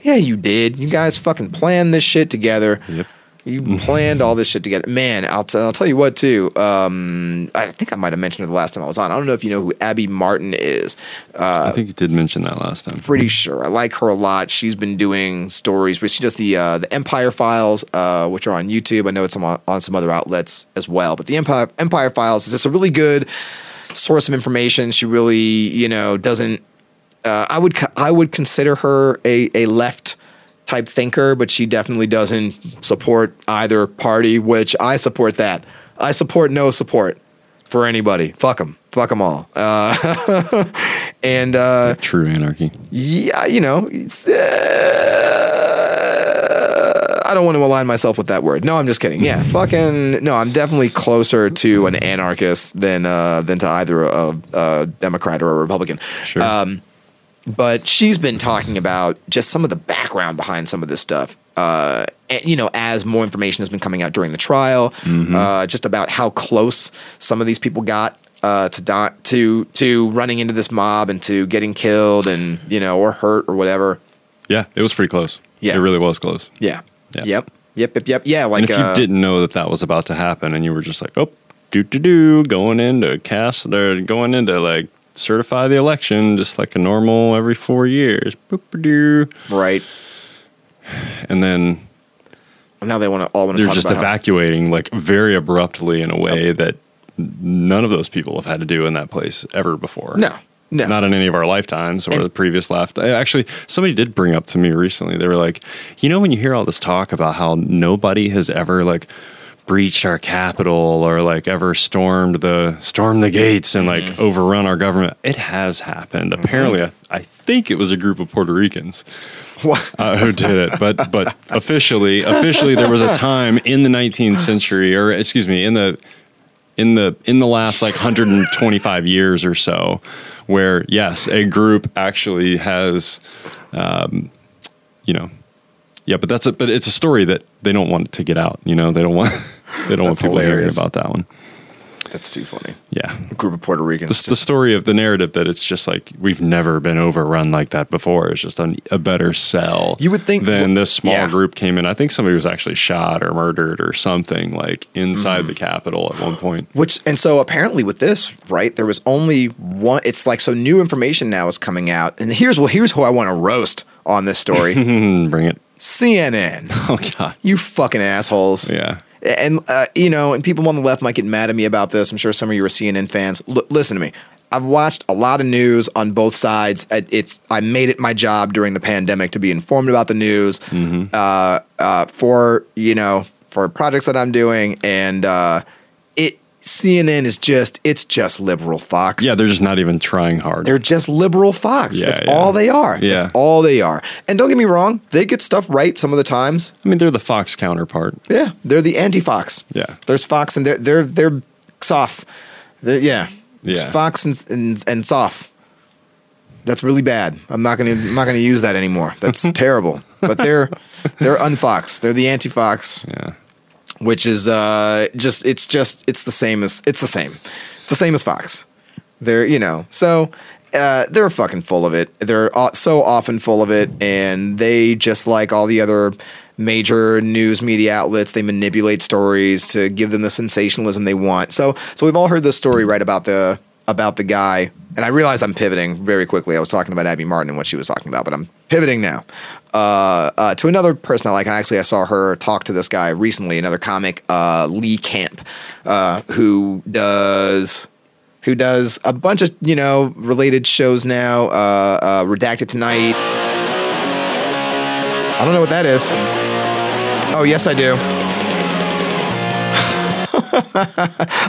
Yeah, you did. You guys fucking planned this shit together. Yep. You planned all this shit together. Man, I'll, t- I'll tell you what, too. Um, I think I might have mentioned it the last time I was on. I don't know if you know who Abby Martin is. Uh, I think you did mention that last time. Pretty sure. I like her a lot. She's been doing stories. She does the uh, the Empire Files, uh, which are on YouTube. I know it's on, on some other outlets as well. But the Empire, Empire Files is just a really good source of information. She really, you know, doesn't uh, – I would I would consider her a, a left – type thinker, but she definitely doesn't support either party, which I support that. I support no support for anybody. Fuck them. Fuck them all. Uh, and uh, true anarchy. Yeah, you know, it's, uh, I don't want to align myself with that word. No, I'm just kidding. Yeah, fucking, no, I'm definitely closer to an anarchist than uh, than to either a, a Democrat or a Republican. Sure. Um, But she's been talking about just some of the background behind some of this stuff, uh, and, you know, as more information has been coming out during the trial, mm-hmm. uh, just about how close some of these people got uh, to do- to to running into this mob and to getting killed and, you know, or hurt or whatever. Yeah, it was pretty close. Yeah. It really was close. Yeah. yeah. Yep. Yep, yep, yep. Yeah, like and if uh, you didn't know that that was about to happen, and you were just like, oh, do do do, going into cast, or going into like certify the election, just like a normal every four years, boop-a-doo. Right? And then now they want to all want to. They're talk just about evacuating how- like very abruptly in a way yep. that none of those people have had to do in that place ever before. No. No. Not in any of our lifetimes or and, the previous life. Actually, somebody did bring up to me recently. They were like, you know, when you hear all this talk about how nobody has ever like breached our capital or like ever stormed the stormed the gates and like mm-hmm. overrun our government, it has happened. Mm-hmm. Apparently, I, I think it was a group of Puerto Ricans uh, who did it. But but officially, officially, there was a time in the nineteenth century, or excuse me, in the in the in the last like one hundred twenty-five years or so. Where, yes, a group actually has, um, you know, yeah, but that's a, but it's a story that they don't want to get out. You know, they don't want, they don't want people hearing about that one. That's too funny. Yeah. A group of Puerto Ricans. The, the story of the narrative that it's just like, we've never been overrun like that before. It's just a, a better sell. You would think then well, this small yeah. group came in. I think somebody was actually shot or murdered or something like inside mm. the Capitol at one point. Which, and so apparently with this, right, there was only one, it's like, so new information now is coming out. And here's, well, here's who I want to roast on this story. Bring it. C N N. Oh God. You fucking assholes. Yeah. And, uh, you know, and people on the left might get mad at me about this. I'm sure some of you are C N N fans. L- listen to me. I've watched a lot of news on both sides. It's I made it my job during the pandemic to be informed about the news mm-hmm. uh, uh, for, you know, for projects that I'm doing. And uh, it C N N is just, it's just liberal Fox. Yeah, they're just not even trying hard. They're just liberal Fox. Yeah, That's yeah. all they are. Yeah. That's all they are. And don't get me wrong, they get stuff right some of the times. I mean, they're the Fox counterpart. Yeah, they're the anti-Fox. Yeah. There's Fox and they're, they're, they're soft. They're, yeah. There's yeah. Fox and, and, and soft. That's really bad. I'm not going to, I'm not going to use that anymore. That's terrible. But they're, they're un-Fox. They're the anti-Fox. Yeah. Which is uh, just, it's just, it's the same as, it's the same. It's the same as Fox. They're, you know, so uh, they're fucking full of it. They're so often full of it. And they, just like all the other major news media outlets, they manipulate stories to give them the sensationalism they want. So, so we've all heard this story, right, about the, about the guy. And I realize I'm pivoting very quickly. I was talking about Abby Martin and what she was talking about, but I'm pivoting now. Uh, uh, to another person I like, and actually I saw her talk to this guy recently, another comic, uh, Lee Camp, uh, who does who does a bunch of, you know, related shows now, uh, uh, Redacted Tonight. I don't know what that is. Oh, yes, I do.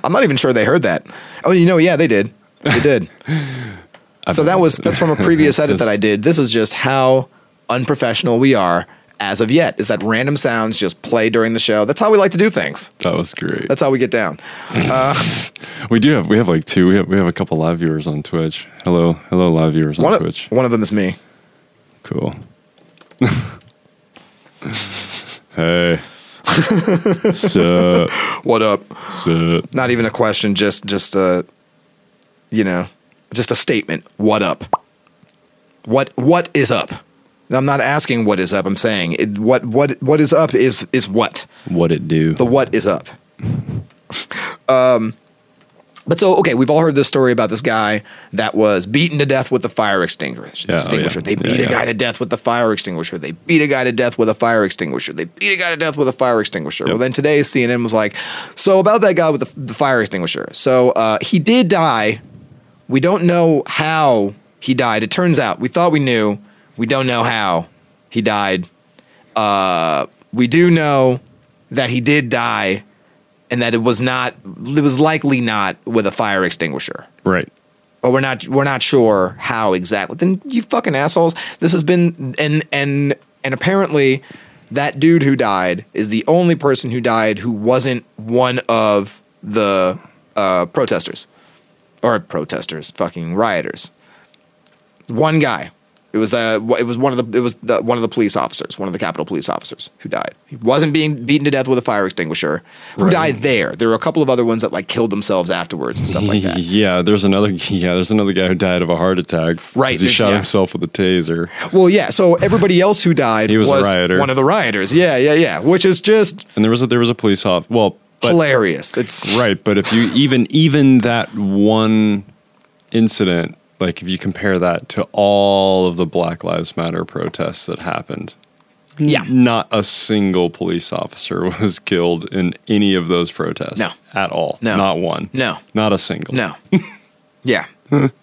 I'm not even sure they heard that. Oh, you know, yeah, they did. They did. So that was that's from a previous edit that I did. This is just how unprofessional we are as of yet, is that random sounds just play during the show. That's how we like to do things. That was great. That's how we get down. Uh, we do have, we have like two, we have, we have a couple live viewers on Twitch. Hello, hello live viewers on Twitch. One of them is me. Cool. Hey. Sup? What up? Sup? Not even a question, just, just a, you know, just a statement. What up? What, what is up? I'm not asking what is up. I'm saying it, what what what is up is is what what it do. The what is up. um, but so okay, we've all heard this story about this guy that was beaten to death with the fire extinguisher. Yeah, extinguisher. Oh, yeah. They beat yeah, a guy yeah. to death with the fire extinguisher. They beat a guy to death with a fire extinguisher. They beat a guy to death with a fire extinguisher. Yep. Well, then today C N N was like, so about that guy with the, the fire extinguisher. So uh, he did die. We don't know how he died. It turns out we thought we knew. We don't know how he died. Uh, we do know that he did die and that it was not, it was likely not with a fire extinguisher. Right. But we're not, we're not sure how exactly. Then you fucking assholes. This has been, and, and, and apparently that dude who died is the only person who died who wasn't one of the uh, protesters or protesters, fucking rioters. One guy. It was the it was one of the it was the, one of the police officers, one of the Capitol police officers who died. He wasn't being beaten to death with a fire extinguisher. Who right. died there? There were a couple of other ones that like killed themselves afterwards and stuff like that. yeah, there's another yeah, there's another guy who died of a heart attack. Right, he shot yeah. himself with a taser. Well, yeah. So everybody else who died he was, was a rioter. One of the rioters. Yeah, yeah, yeah. Which is just and there was a, there was a police officer. Well, but, hilarious. It's right, but if you even even that one incident. Like, if you compare that to all of the Black Lives Matter protests that happened, yeah, not a single police officer was killed in any of those protests. No. At all. No. Not one. No. Not a single. No. yeah.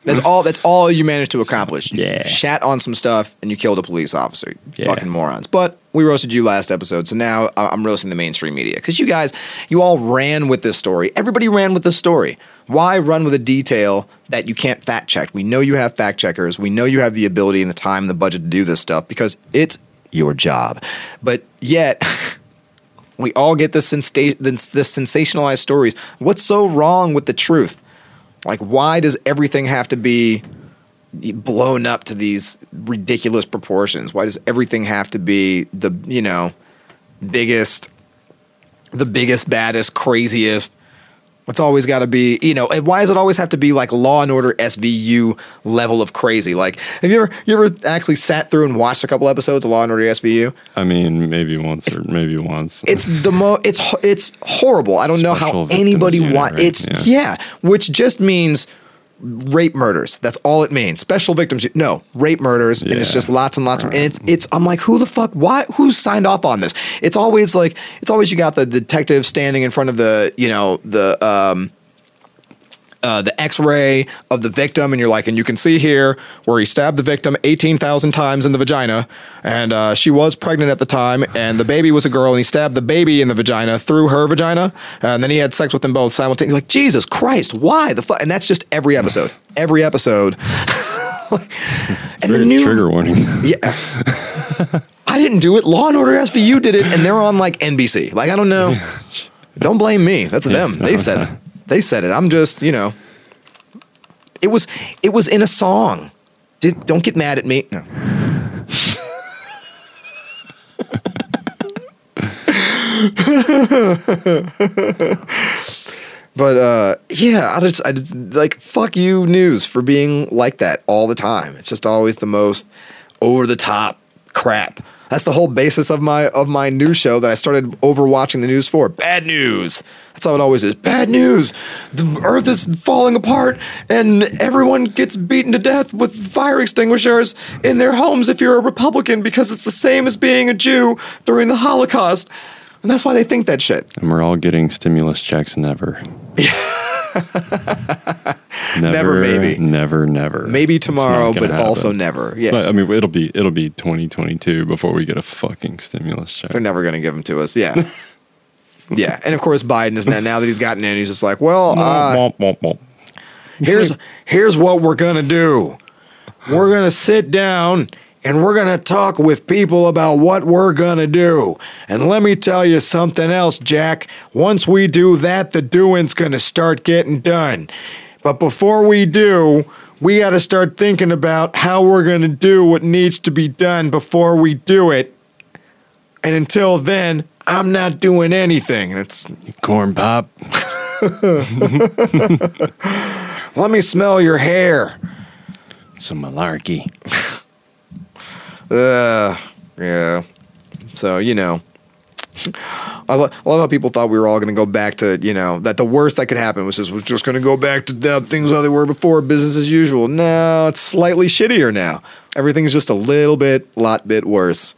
That's all That's all you managed to accomplish. Yeah. You shat on some stuff, and you killed a police officer. Yeah. Fucking morons. But we roasted you last episode, so now I'm roasting the mainstream media. Because you guys, you all ran with this story. Everybody ran with this story. Why run with a detail that you can't fact check? We know you have fact checkers. We know you have the ability and the time and the budget to do this stuff because it's your job. But yet, we all get this, sensa- this, this sensationalized stories. What's so wrong with the truth? Like, why does everything have to be blown up to these ridiculous proportions? Why does everything have to be the, you know, biggest, the biggest, baddest, craziest? It's always got to be, you know, and why does it always have to be like Law and Order S V U level of crazy? Like, have you ever you ever actually sat through and watched a couple episodes of Law and Order S V U? I mean, maybe once it's, or maybe once. It's the mo- it's it's horrible. I don't Special know how anybody wants. Right? It's yeah. yeah, which just means rape murders. That's all it means. Special victims. No, rape murders, yeah. and it's just lots and lots right. of. And it's it's. I'm like, who the fuck? Why? Who signed off on this? It's always like it's always you got the detective standing in front of the you know the um uh the X-ray of the victim, and you're like, and you can see here where he stabbed the victim eighteen thousand times in the vagina, and uh, she was pregnant at the time, and the baby was a girl, and he stabbed the baby in the vagina through her vagina, and then he had sex with them both simultaneously. Like, Jesus Christ, why the fuck? And that's just every episode, every episode. and Very the new trigger warning. yeah, I didn't do it. Law and Order S V U did it, and they're on like N B C. Like, I don't know. Yeah. Don't blame me. That's yeah, them. No, they said it. They said it. I'm just, you know, it was, it was in a song. Did, don't get mad at me. No. but, uh, yeah, I just, I just, like, fuck you news for being like that all the time. It's just always the most over the top crap. That's the whole basis of my of my news show that I started overwatching the news for. Bad news. That's how it always is. Bad news. The earth is falling apart and everyone gets beaten to death with fire extinguishers in their homes if you're a Republican because it's the same as being a Jew during the Holocaust. And that's why they think that shit. And we're all getting stimulus checks never. never, never, maybe. Never, never. Maybe tomorrow, but happen. Also never. Yeah. Not, I mean, it'll be it'll be twenty twenty-two before we get a fucking stimulus check. They're never going to give them to us. Yeah. yeah. And of course, Biden is now, now that he's gotten in, he's just like, well, uh, here's here's what we're going to do. We're going to sit down. And we're going to talk with people about what we're going to do. And let me tell you something else, Jack. Once we do that, the doing's going to start getting done. But before we do, we got to start thinking about how we're going to do what needs to be done before we do it. And until then, I'm not doing anything. It's corn pop. Let me smell your hair. Some malarkey. Uh, yeah. So, you know, I love, I love how people thought we were all going to go back to, you know, that the worst that could happen was just, was just going to go back to uh, things how they were before, business as usual. No, it's slightly shittier now. Everything's just a little bit, lot bit worse.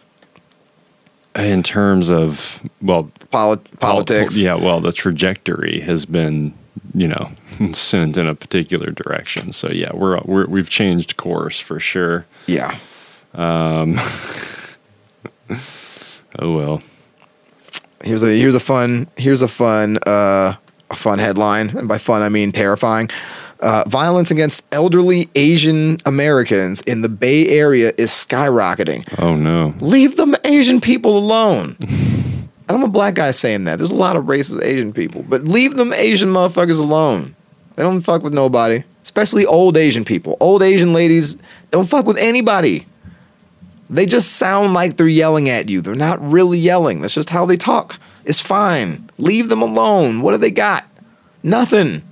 In terms of, well, Poli- politics. Pol- yeah, well, the trajectory has been, you know, sent in a particular direction. So, yeah, we're, we're we've changed course for sure. Yeah. Um. oh well. Here's a here's a fun here's a fun uh a fun headline, and by fun I mean terrifying. Uh, violence against elderly Asian Americans in the Bay Area is skyrocketing. Oh no! Leave them Asian people alone. And I'm a black guy saying that. There's a lot of racist Asian people, but leave them Asian motherfuckers alone. They don't fuck with nobody, especially old Asian people. Old Asian ladies don't fuck with anybody. They just sound like they're yelling at you. They're not really yelling. That's just how they talk. It's fine. Leave them alone. What do they got? Nothing.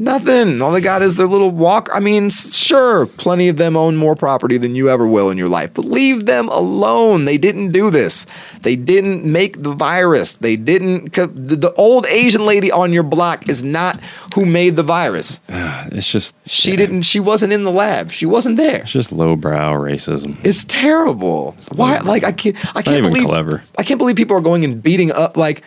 Nothing. All they got is their little walk. I mean, sure, plenty of them own more property than you ever will in your life, but leave them alone. They didn't do this. They didn't make the virus. They didn't. The old Asian lady on your block is not who made the virus. Uh, it's just. She yeah. didn't. She wasn't in the lab. She wasn't there. It's just lowbrow racism. It's terrible. It's Why? Like, I can't. I can't believe. Clever. I can't believe people are going and beating up like.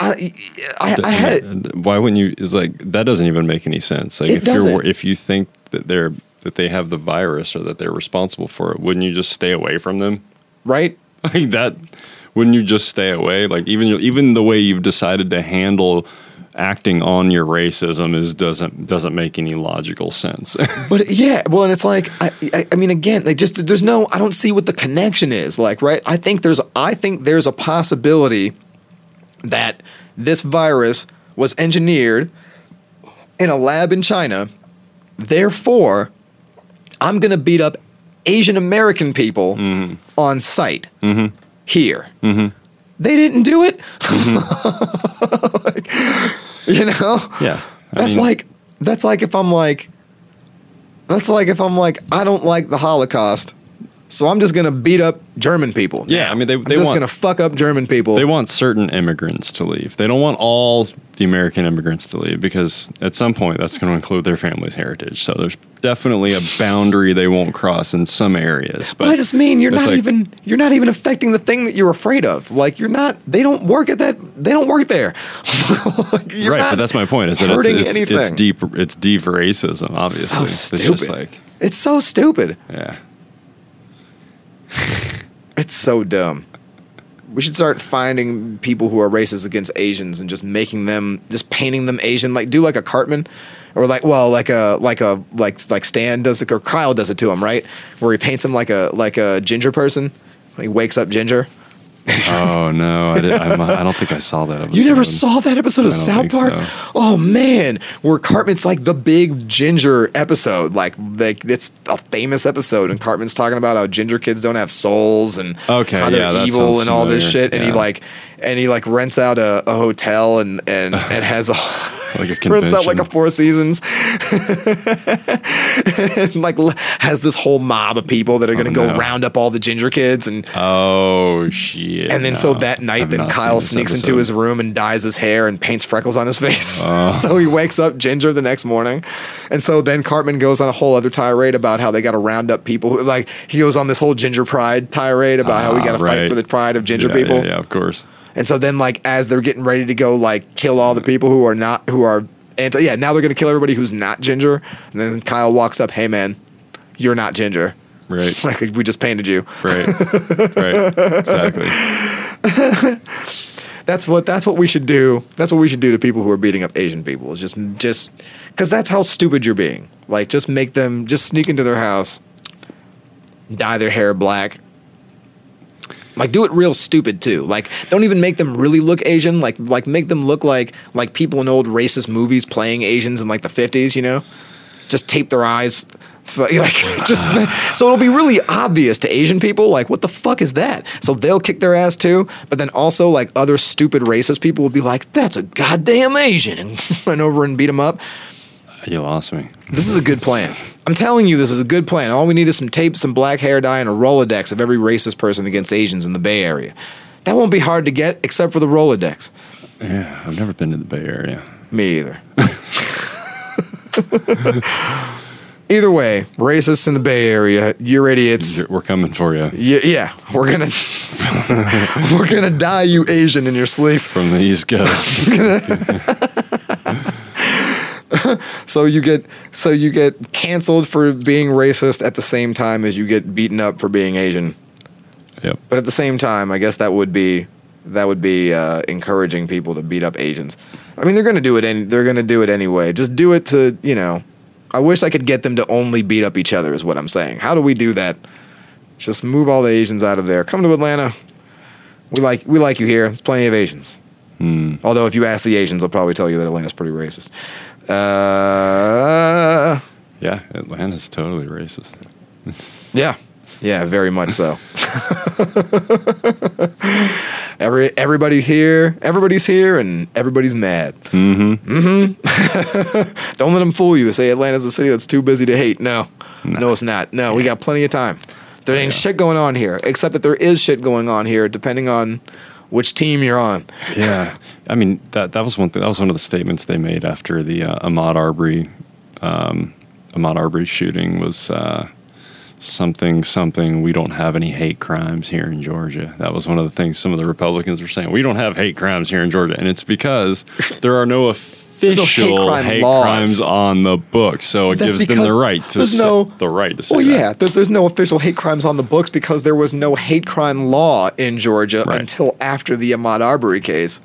I, I, I had it. Why wouldn't you? It's like that doesn't even make any sense. Like it if doesn't. you're if you think that they're that they have the virus or that they're responsible for it, wouldn't you just stay away from them? Right? Like that? Wouldn't you just stay away? Like even even the way you've decided to handle acting on your racism is doesn't doesn't make any logical sense. But yeah, well, and it's like I, I I mean again, like just there's no I don't see what the connection is. Like right? I think there's I think there's a possibility that this virus was engineered in a lab in China. Therefore, I'm going to beat up Asian American people mm-hmm. on site mm-hmm. here. Mm-hmm. They didn't do it. Mm-hmm. Like, you know? Yeah. I that's mean, like, that's like if I'm like, that's like if I'm like, I don't like the Holocaust. So I'm just going to beat up German people. Yeah, I mean, they, they I'm just going to fuck up German people. They want certain immigrants to leave. They don't want all the American immigrants to leave because at some point that's going to include their family's heritage. So there's definitely a boundary they won't cross in some areas. But, but I just mean you're not like, even you're not even affecting the thing that you're afraid of. Like you're not. They don't work at that. They don't work there. You're right, but that's my point. Is that it's, it's, it's deep. It's deep racism. Obviously, it's so stupid. It's, just like, it's so stupid. Yeah. It's so dumb. We should start finding people who are racist against Asians and just making them, just painting them Asian. Like do like a Cartman, or like well, like a like a like like Stan does it, or Kyle does it to him, right? Where he paints him like a like a ginger person. He wakes up ginger. Oh no, I, did, I'm, I don't think I saw that episode. You never saw that episode of South Park? So. Oh man, where Cartman's like the big ginger episode, like like it's a famous episode, and Cartman's talking about how ginger kids don't have souls and okay, how they're yeah, evil and all familiar. This shit, yeah. and he like and he like rents out a, a hotel and and and has a. Like a convention. Runs out like a Four Seasons. And like has this whole mob of people that are going to oh, no. go round up all the ginger kids. And oh, shit. And then no. so that night then Kyle sneaks episode. into his room and dyes his hair and paints freckles on his face. Uh. So he wakes up ginger the next morning. And so then Cartman goes on a whole other tirade about how they got to round up people. Who, like he goes on this whole ginger pride tirade about uh, how we got to right. fight for the pride of ginger yeah, people. Yeah, yeah, of course. And so then, like, as they're getting ready to go, like, kill all the people who are not, who are anti, yeah, now they're going to kill everybody who's not ginger. And then Kyle walks up, hey, man, you're not ginger. Right. Like, we just painted you. Right. Right. Exactly. That's what, that's what we should do. That's what we should do to people who are beating up Asian people. Is just, just, because that's how stupid you're being. Like, just make them, just sneak into their house, dye their hair black. Like, do it real stupid, too. Like, don't even make them really look Asian. Like, like make them look like like people in old racist movies playing Asians in, like, the fifties, you know? Just tape their eyes. Like, just so it'll be really obvious to Asian people, like, what the fuck is that? So they'll kick their ass, too. But then also, like, other stupid racist people will be like, that's a goddamn Asian. And run over and beat them up. You lost me. This is a good plan. I'm telling you, this is a good plan. All we need is some tape, some black hair dye, and a Rolodex of every racist person against Asians in the Bay Area. That won't be hard to get, except for the Rolodex. Yeah, I've never been to the Bay Area. Me either. Either way, racists in the Bay Area, you're idiots. We're coming for you. Yeah, yeah we're gonna we're gonna dye you Asian in your sleep from the East Coast. So you get so you get canceled for being racist at the same time as you get beaten up for being Asian. Yep. But at the same time, I guess that would be that would be uh, encouraging people to beat up Asians. I mean, they're gonna do it. Any, they're gonna do it anyway. Just do it to you know. I wish I could get them to only beat up each other. Is what I'm saying. How do we do that? Just move all the Asians out of there. Come to Atlanta. We like we like you here. There's plenty of Asians. Hmm. Although if you ask the Asians, they'll probably tell you that Atlanta's pretty racist. Uh, yeah, Atlanta's totally racist. Yeah, Yeah, very much so. Every everybody's here, everybody's here, and everybody's mad. Mm-hmm. Mm-hmm. Don't let them fool you. Say Atlanta's a city that's too busy to hate. No, nah. no, it's not. No, yeah. we got plenty of time. There ain't yeah. shit going on here, except that there is shit going on here, depending on which team you're on. Yeah, I mean that that was one thing. That was one of the statements they made after the uh, Ahmaud Arbery, um, Ahmaud Arbery shooting was. Uh, something something we don't have any hate crimes here in Georgia. That was one of the things some of the Republicans were saying. We don't have hate crimes here in Georgia, and it's because there are no official no hate, crime hate crimes on the books, so it That's gives them the right to say, no, the right to say well that. yeah there's there's no official hate crimes on the books because there was no hate crime law in Georgia right. until after the Ahmaud Arbery case.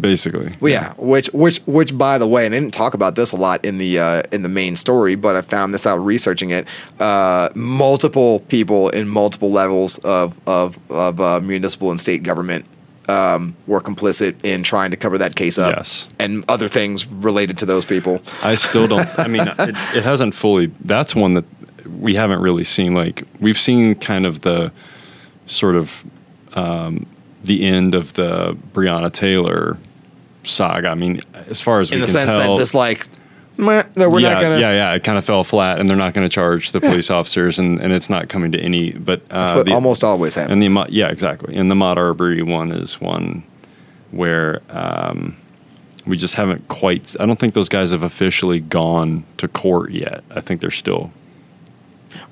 Basically, well, yeah. yeah. Which, which, which. By the way, and they didn't talk about this a lot in the uh, in the main story, but I found this out researching it. Uh, multiple people in multiple levels of of of uh, municipal and state government um, were complicit in trying to cover that case up, yes. and other things related to those people. I still don't. I mean, it, it hasn't fully. That's one that we haven't really seen. Like we've seen kind of the sort of. Um, the end of the Breonna Taylor saga. I mean, as far as we can tell. In the sense that it's like, meh, no, we're yeah, not going to. Yeah, yeah, it kind of fell flat, and they're not going to charge the yeah. police officers, and, and it's not coming to any. But, uh, That's what the, almost always happens. And the, yeah, exactly. And the Ahmaud Arbery one is one where um, we just haven't quite. I don't think those guys have officially gone to court yet. I think they're still.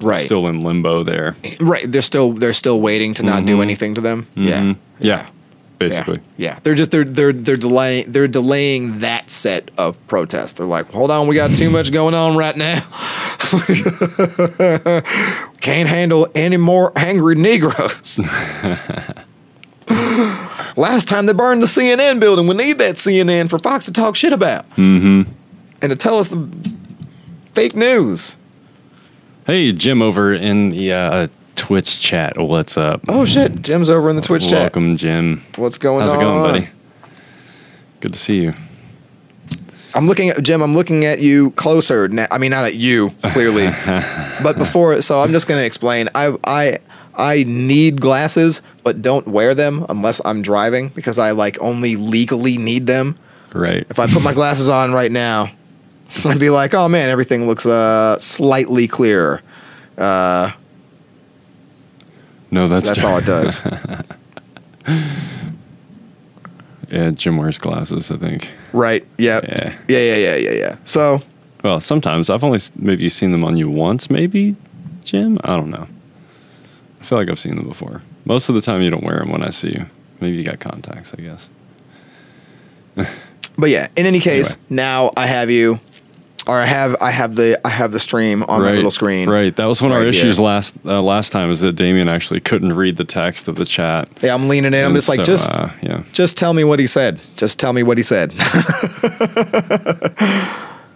Right, still in limbo there. Right, they're still they're still waiting to not mm-hmm. do anything to them. Mm-hmm. Yeah. yeah, yeah, basically. Yeah. yeah, they're just they're they're they're delaying they're delaying that set of protests. They're like, hold on, we got too much going on right now. Can't handle any more angry Negroes. Last time they burned the C N N building. We need that C N N for Fox to talk shit about mm-hmm. and to tell us the fake news. Hey, Jim over in the uh, Twitch chat. What's up? Oh, shit. Jim's over in the Twitch Welcome, chat. Welcome, Jim. What's going on? How's it going, on? buddy? Good to see you. I'm looking at, Jim, I'm looking at you closer now. I mean, not at you, clearly. But before, so I'm just going to explain. I, I, I need glasses, but don't wear them unless I'm driving because I, like, only legally need them. Right. If I put my glasses on right now. I'd be like, oh man, everything looks uh, slightly clearer. Uh, no, that's that's all it does. Yeah, Jim wears glasses, I think. Right. Yep. Yeah. Yeah. Yeah. Yeah. Yeah. Yeah. So. Well, sometimes I've only maybe seen them on you once, maybe, Jim. I don't know. I feel like I've seen them before. Most of the time, you don't wear them when I see you. Maybe you got contacts, I guess. But yeah, in any case, anyway. Now I have you. Or I have I have the I have the stream on right, my little screen. Right. That was one of right our issues here. last uh, last time is that Damian actually couldn't read the text of the chat. Yeah, I'm leaning in. And I'm just so, like just uh, yeah. just tell me what he said. Just tell me what he said.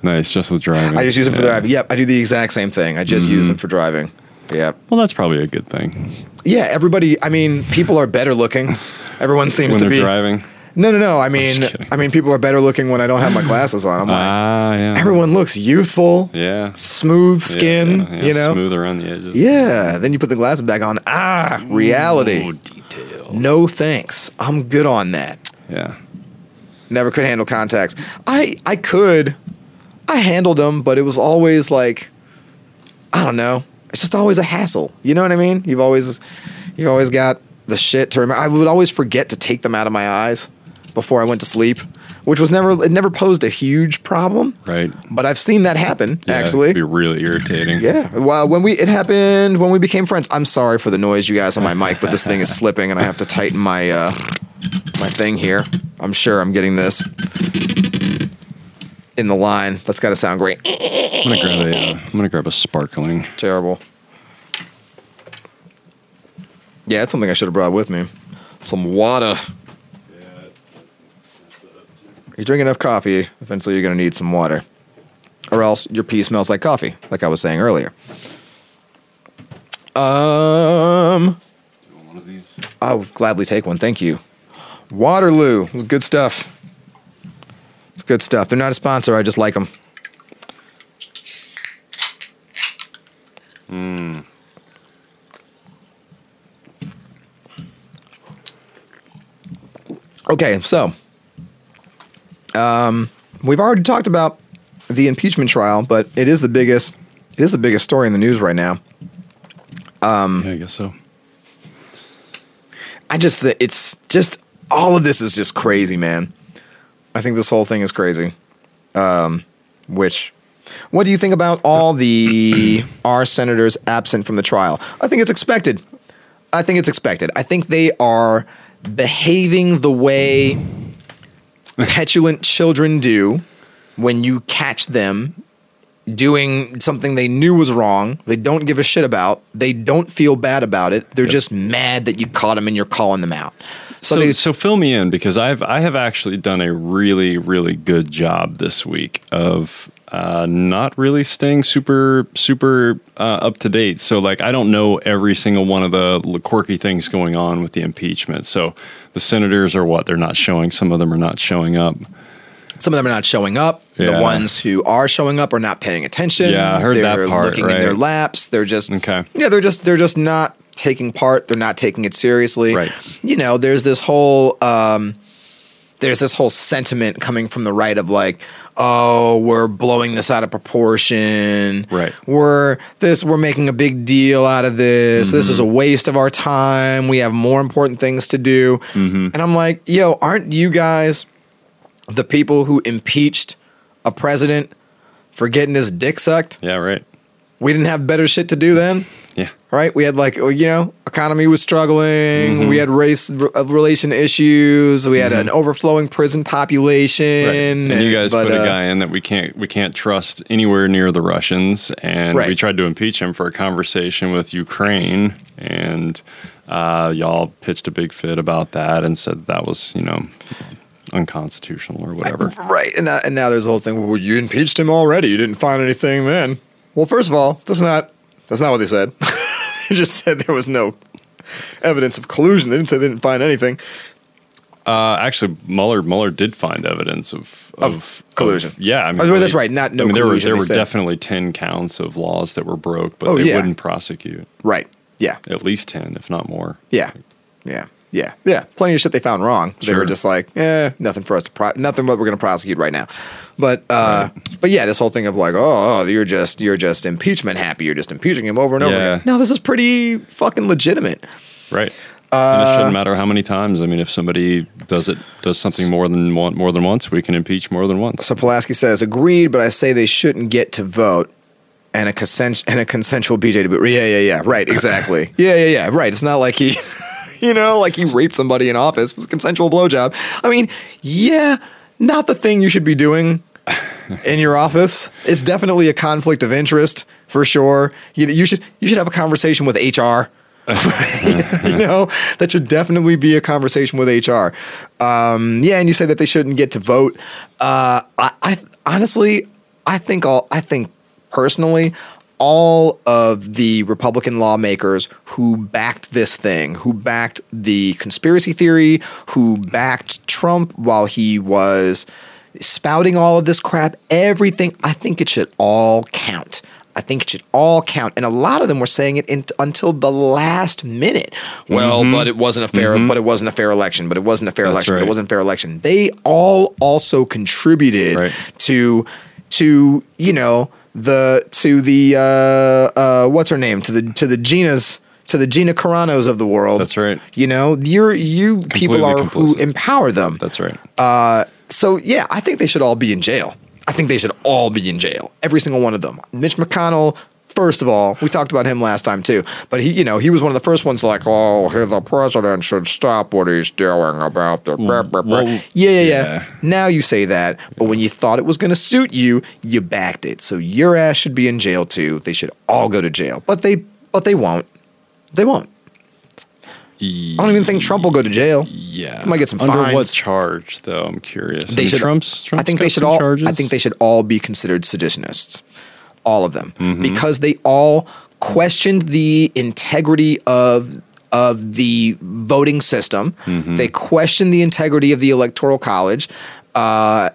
Nice, just with driving. I just use it yeah. for driving. Yep, I do the exact same thing. I just mm-hmm. use it for driving. Yeah. Well, that's probably a good thing. Yeah, everybody I mean, people are better looking. Everyone seems when to be driving. No, no, no. I mean, I mean, people are better looking when I don't have my glasses on. I'm like, ah, yeah. everyone looks youthful. Yeah. Smooth skin, yeah, yeah, yeah. you know. Smooth around the edges. Yeah. Then you put the glasses back on. Ah, reality. Ooh, detail. No thanks. I'm good on that. Yeah. Never could handle contacts. I, I could. I handled them, but it was always like, I don't know. It's just always a hassle. You know what I mean? You've always, you always got the shit to remember. I would always forget to take them out of my eyes before I went to sleep, which was never, it never posed a huge problem. Right. But I've seen that happen, yeah, actually. It'd be really irritating. Yeah. Well, when we, it happened when we became friends. I'm sorry for the noise, you guys, on my mic, but this thing is slipping and I have to tighten my, uh, my thing here. I'm sure I'm getting this in the line. That's got to sound great. I'm going to grab a, uh, I'm going to grab a sparkling. Terrible. Yeah, that's something I should have brought with me. Some water. You drink enough coffee, eventually you're going to need some water. Or else your pee smells like coffee, like I was saying earlier. Um, Do you want one of these? I would gladly take one, thank you. Waterloo, it's good stuff. It's good stuff. They're not a sponsor, I just like them. Mmm. Okay, so um, we've already talked about the impeachment trial, but it is the biggest it is the biggest story in the news right now. Um, yeah, I guess so. I just it's just all of this is just crazy, man. I think this whole thing is crazy. Um, which, what do you think about all the our senators absent from the trial? I think it's expected. I think it's expected. I think they are behaving the way petulant children do when you catch them doing something they knew was wrong. They don't give a shit about. They don't feel bad about it. They're yep. just mad that you caught them and you're calling them out. So, so, they, so fill me in, because I've I have actually done a really, really good job this week of uh, not really staying super, super uh, up to date. So like, I don't know every single one of the quirky things going on with the impeachment. So the senators are what? They're not showing. Some of them are not showing up. Some of them are not showing up. Yeah. The ones who are showing up are not paying attention. Yeah, I heard they're that part. They're looking right? in their laps. They're just okay. Yeah, they're just they're just not taking part. They're not taking it seriously. Right. You know, there's this whole um, there's this whole sentiment coming from the right of like, oh, we're blowing this out of proportion. Right. We're this. We're making a big deal out of this. Mm-hmm. This is a waste of our time. We have more important things to do. Mm-hmm. And I'm like, yo, aren't you guys the people who impeached a president for getting his dick sucked? Yeah, right. We didn't have better shit to do then. Yeah. Right? We had like, you know, economy was struggling. Mm-hmm. We had race r- relation issues. We had mm-hmm. an overflowing prison population. Right. And, and you guys but, put a uh, guy in that we can't we can't trust anywhere near the Russians. And right. we tried to impeach him for a conversation with Ukraine. And uh, y'all pitched a big fit about that and said that was, you know, unconstitutional or whatever. I, right. And, uh, and now there's the whole thing. Well, you impeached him already. You didn't find anything then. Well, first of all, that's not that's not what they said. They just said there was no evidence of collusion. They didn't say they didn't find anything. Uh, actually, Mueller Mueller did find evidence of of, of collusion. Of, yeah, I mean, oh, well, that's right. Not no. I mean, there collusion, were there were said. definitely ten counts of laws that were broke, but oh, they yeah. wouldn't prosecute. Right. Yeah. At least ten, if not more. Yeah. Yeah. Yeah, yeah, plenty of shit they found wrong. Sure. They were just like, eh, nothing for us to pro- nothing what we're going to prosecute right now. But uh, right. but yeah, this whole thing of like, oh, oh, you're just you're just impeachment happy. You're just impeaching him over and yeah. over again. No, this is pretty fucking legitimate. Right. Uh, and it shouldn't matter how many times. I mean, if somebody does it does something more than one, more than once, we can impeach more than once. So Pulaski says, agreed, but I say they shouldn't get to vote. And a consent and a consensual B J to boot. Yeah, yeah, yeah. Right, exactly. yeah, yeah, yeah. Right. It's not like he you know, like he raped somebody in office. It was a consensual blowjob. I mean, yeah, not the thing you should be doing in your office. It's definitely a conflict of interest for sure. You you should you should have a conversation with H R. You know, that should definitely be a conversation with H R. Um, yeah, and you say that they shouldn't get to vote. Uh, I, I honestly, I think all I think personally. all of the Republican lawmakers who backed this thing, who backed the conspiracy theory, who backed Trump while he was spouting all of this crap, everything, I think it should all count. I think it should all count. And a lot of them were saying it in, until the last minute. Well, mm-hmm. but it wasn't a fair, mm-hmm. but it wasn't a fair election, but it wasn't a fair That's election, right. but it wasn't a fair election. They all also contributed right. to, to, you know, The to the uh, uh, what's her name to the to the Gina's to the Gina Caranos of the world. That's right. You know, you're you Completely people are complicit. Who empower them. That's right. Uh, so yeah, I think they should all be in jail. I think they should all be in jail. Every single one of them. Mitch McConnell. First of all, we talked about him last time too, but he, you know, he was one of the first ones like, oh, here the president should stop what he's doing about the blah, blah, blah. Well, yeah, yeah, yeah. Now you say that, but when you thought it was going to suit you, you backed it. So your ass should be in jail too. They should all go to jail, but they, but they won't. They won't. I don't even think Trump will go to jail. Yeah, he might get some Under fines. Under what charge, though? I'm curious. They should, Trump's, Trump's I think they should all. Charges? I think they should all be considered seditionists. All of them, mm-hmm. because they all questioned the integrity of of the voting system. Mm-hmm. They questioned the integrity of the Electoral College, uh,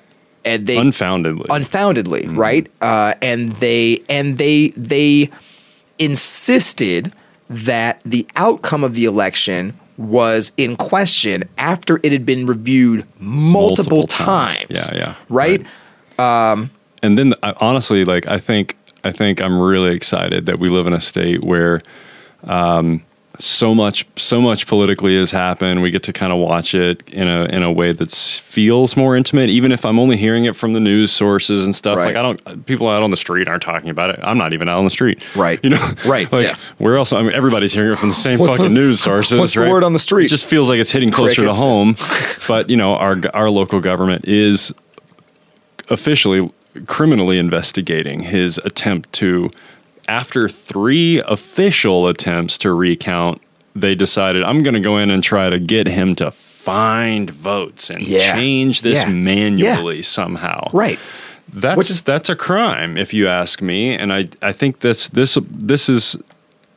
and they unfoundedly, unfoundedly, mm-hmm. right? Uh, and they and they they insisted that the outcome of the election was in question after it had been reviewed multiple, multiple times. times. Yeah, yeah. Right? right. Um, and then, I, honestly, like, I think, I think I'm really excited that we live in a state where um, so much, so much politically has happened. We get to kind of watch it in a in a way that feels more intimate, even if I'm only hearing it from the news sources and stuff. Right. Like I don't, people out on the street aren't talking about it. I'm not even out on the street, right? You know, right? Like yeah. where else? I mean, everybody's hearing it from the same fucking the, news sources. What's right? the word on the street? It just feels like it's hitting closer Crickets. to home. But you know, our our local government is officially criminally investigating his attempt to. After three official attempts to recount, they decided, I'm going to go in and try to get him to find votes and yeah. change this yeah. manually yeah. somehow. Right. That's Which is- that's a crime, if you ask me. And I, I think this this this is...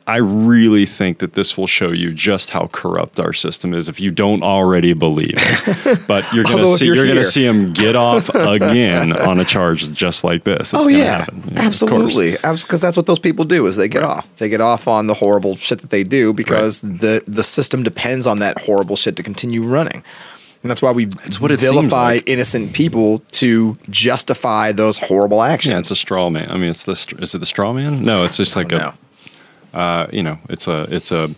I really think that this will show you just how corrupt our system is if you don't already believe it. But you're going to see you're, you're going to see him get off again on a charge just like this. It's oh yeah. Happen, you know, absolutely. Cuz that's what those people do is they get right. off. They get off on the horrible shit that they do because right. the the system depends on that horrible shit to continue running. And that's why we that's what vilify like. innocent people to justify those horrible actions. Yeah, it's a straw man. I mean, it's the is it the straw man? No, it's just like oh, a no. Uh, you know, it's a, it's a,